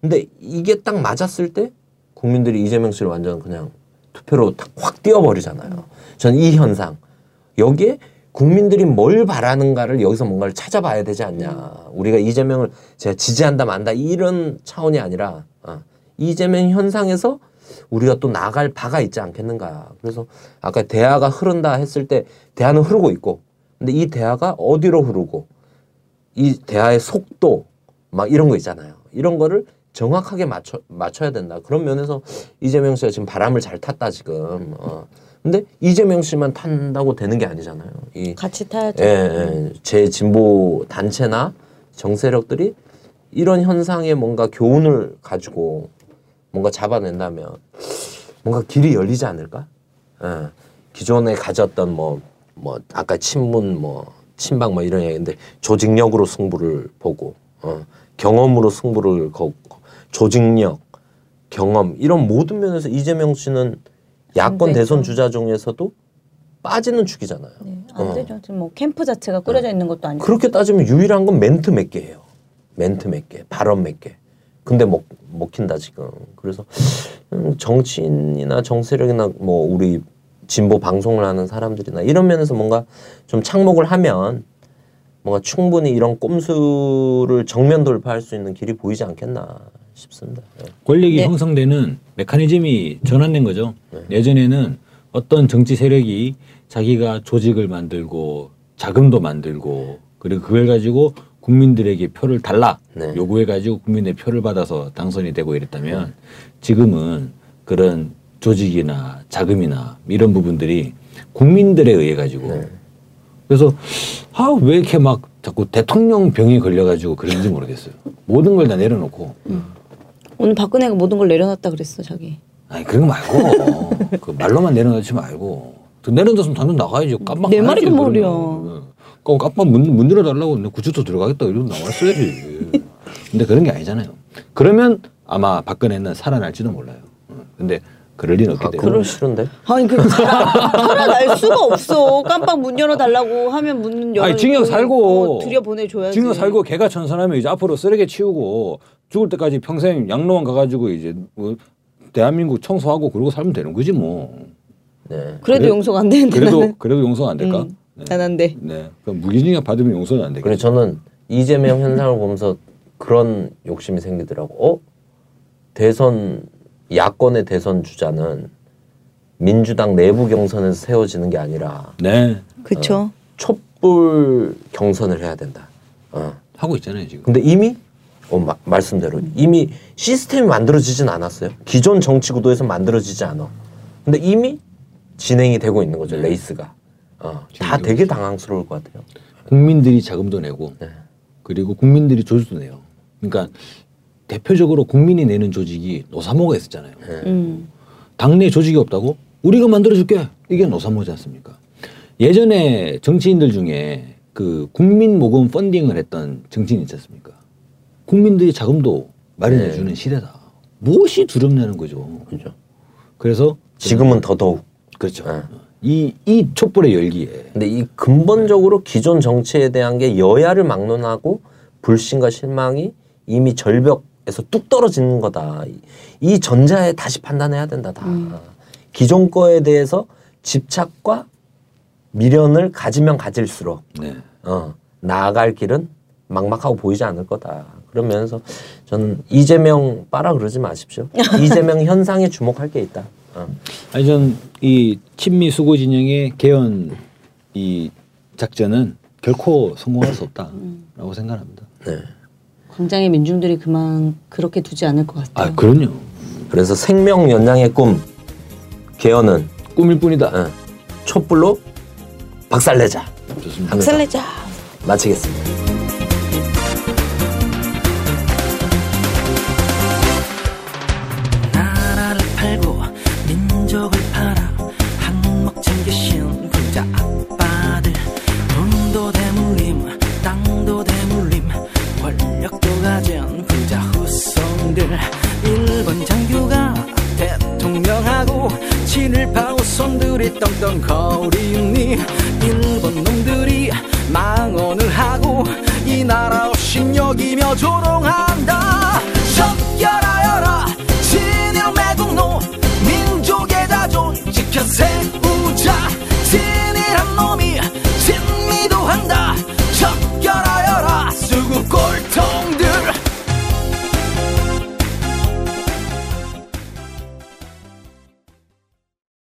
근데 이게 딱 맞았을 때 국민들이 이재명 씨를 완전 그냥 투표로 확 띄워버리잖아요. 전 이 현상, 여기에 국민들이 뭘 바라는가를 여기서 뭔가를 찾아봐야 되지 않냐. 우리가 이재명을 제가 지지한다 만다 이런 차원이 아니라 어, 이재명 현상에서 우리가 또 나갈 바가 있지 않겠는가. 그래서 아까 대화가 흐른다 했을 때 대화는 흐르고 있고, 근데 이 대화가 어디로 흐르고 이 대화의 속도 막 이런 거 있잖아요. 이런 거를 정확하게 맞춰, 맞춰야 된다. 그런 면에서 이재명 씨가 지금 바람을 잘 탔다 지금. 어. 근데 이재명 씨만 탄다고 되는 게 아니잖아요. 이, 같이 타야죠. 예, 예, 제 진보 단체나 정세력들이 이런 현상에 뭔가 교훈을 가지고 뭔가 잡아낸다면 뭔가 길이 열리지 않을까? 예. 기존에 가졌던 뭐, 뭐 아까 친문 뭐 친박 뭐 이런 얘기인데 조직력으로 승부를 보고 어, 경험으로 승부를 걷고 조직력, 경험 이런 모든 면에서 이재명 씨는 야권 대선 주자 중에서도 빠지는 축이잖아요. 네, 안 되죠. 어. 지금 뭐 캠프 자체가 꾸려져 네. 있는 것도 아니고. 그렇게 따지면 유일한 건 멘트 몇 개예요. 멘트 몇 개, 발언 몇 개. 근데 먹, 먹힌다 지금. 그래서 음, 정치인이나 정세력이나 뭐 우리 진보 방송을 하는 사람들이나 이런 면에서 뭔가 좀 착목을 하면 뭔가 충분히 이런 꼼수를 정면 돌파할 수 있는 길이 보이지 않겠나 싶습니다. 네. 권력이 네. 형성되는 메커니즘이 전환된 거죠. 네. 예전에는 어떤 정치 세력이 자기가 조직을 만들고 자금도 만들고 그리고 그걸 가지고 국민들에게 표를 달라 네. 요구해가지고 국민의 표를 받아서 당선이 되고 이랬다면 지금은 그런 조직이나 자금이나 이런 부분들이 국민들에 의해 가지고 네. 그래서 아, 왜 이렇게 막 자꾸 대통령 병이 걸려가지고 그런지 모르겠어요. 모든 걸 다 내려놓고 음. 오늘 박근혜가 모든 걸 내려놨다 그랬어 자기. 아니 그런 거 말고 그 말로만 내려놓지 말고 내려놨으면 당장 나가야지. 깜빡 내 말이 그 말이야. 그럼 깜빡 문, 문 열어달라고 근데 구치소 들어가겠다 이러고 나왔어야지. 근데 그런 게 아니잖아요. 그러면 아마 박근혜는 살아날지도 몰라요. 근데 그럴 리는 없기 때문에. 아, 그럼 싫은데? 아니 그 살아, 살아날 수가 없어. 깜빡 문 열어달라고 하면 문 열어. 아니 징역 살고 들여보내줘야지. 징역 살고 개가 전선하면 이제 앞으로 쓰레기 치우고 죽을 때까지 평생 양로원 가가지고 이제 뭐 대한민국 청소하고 그러고 살면 되는 거지 뭐. 네. 그래도 그래, 용서가 안 되는데. 그래도 나는. 그래도 용서가 안 될까? 음, 네. 난 안 돼. 네. 그럼 무기징역 받으면 용서는 안 되겠지. 그래 저는 이재명 현상을 보면서 그런 욕심이 생기더라고. 어? 대선 야권의 대선 주자는 민주당 내부 경선에서 세워지는 게 아니라, 네, 그렇죠. 어, 촛불 경선을 해야 된다. 어. 하고 있잖아요 지금. 근데 이미 어, 마, 말씀대로 음. 이미 시스템이 만들어지진 않았어요. 기존 정치 구도에서 만들어지지 않아. 근데 이미 진행이 되고 있는 거죠. 네. 레이스가 어, 다 되게 있어요. 당황스러울 것 같아요. 국민들이 자금도 내고, 네. 그리고 국민들이 조직도 내요. 그러니까. 대표적으로 국민이 내는 조직이 노사모가 있었잖아요. 네. 음. 당내 조직이 없다고? 우리가 만들어줄게. 이게 노사모지 않습니까? 예전에 정치인들 중에 그 국민 모금 펀딩을 했던 정치인 있지 않습니까? 국민들이 자금도 마련해주는 네. 시대다. 무엇이 두렵냐는 거죠. 그렇죠. 그래서 지금은 더더욱. 그렇죠. 네. 이, 이 촛불의 열기에. 근데 이 근본적으로 기존 정치에 대한 게 여야를 막론하고 불신과 실망이 이미 절벽 에서 뚝 떨어지는 거다. 이 전자에 다시 판단해야 된다. 다. 음. 기존 거에 대해서 집착과 미련을 가지면 가질수록 네. 어, 나아갈 길은 막막하고 보이지 않을 거다. 그러면서 저는 이재명 빠라 그러지 마십시오. 이재명 현상에 주목할 게 있다. 어. 아니 전 이 친미 수고 진영의 개헌 이 작전은 결코 성공할 수 없다라고 음. 생각합니다. 네. 당장의 민중들이 그만 그렇게 두지 않을 것 같아요. 아, 그럼요. 그래서 생명 연장의 꿈, 개헌은 꿈일 뿐이다. 응. 촛불로 박살내자. 좋습니다. 박살내자. 마치겠습니다. 나라를 팔고 민족을 팔아 한몫 챙기신 부자 아빠들 돈도 대물림, 땅도 대물림 권력도 가진 부자 후손들 일본 장교가 대통령하고 친일파 후손들이 떵떵거리니 일본 놈들이 망언을 하고 이 나라 업신여기며 조롱한다. 척결하여라 진일 매국노 민족의 자존 지켜세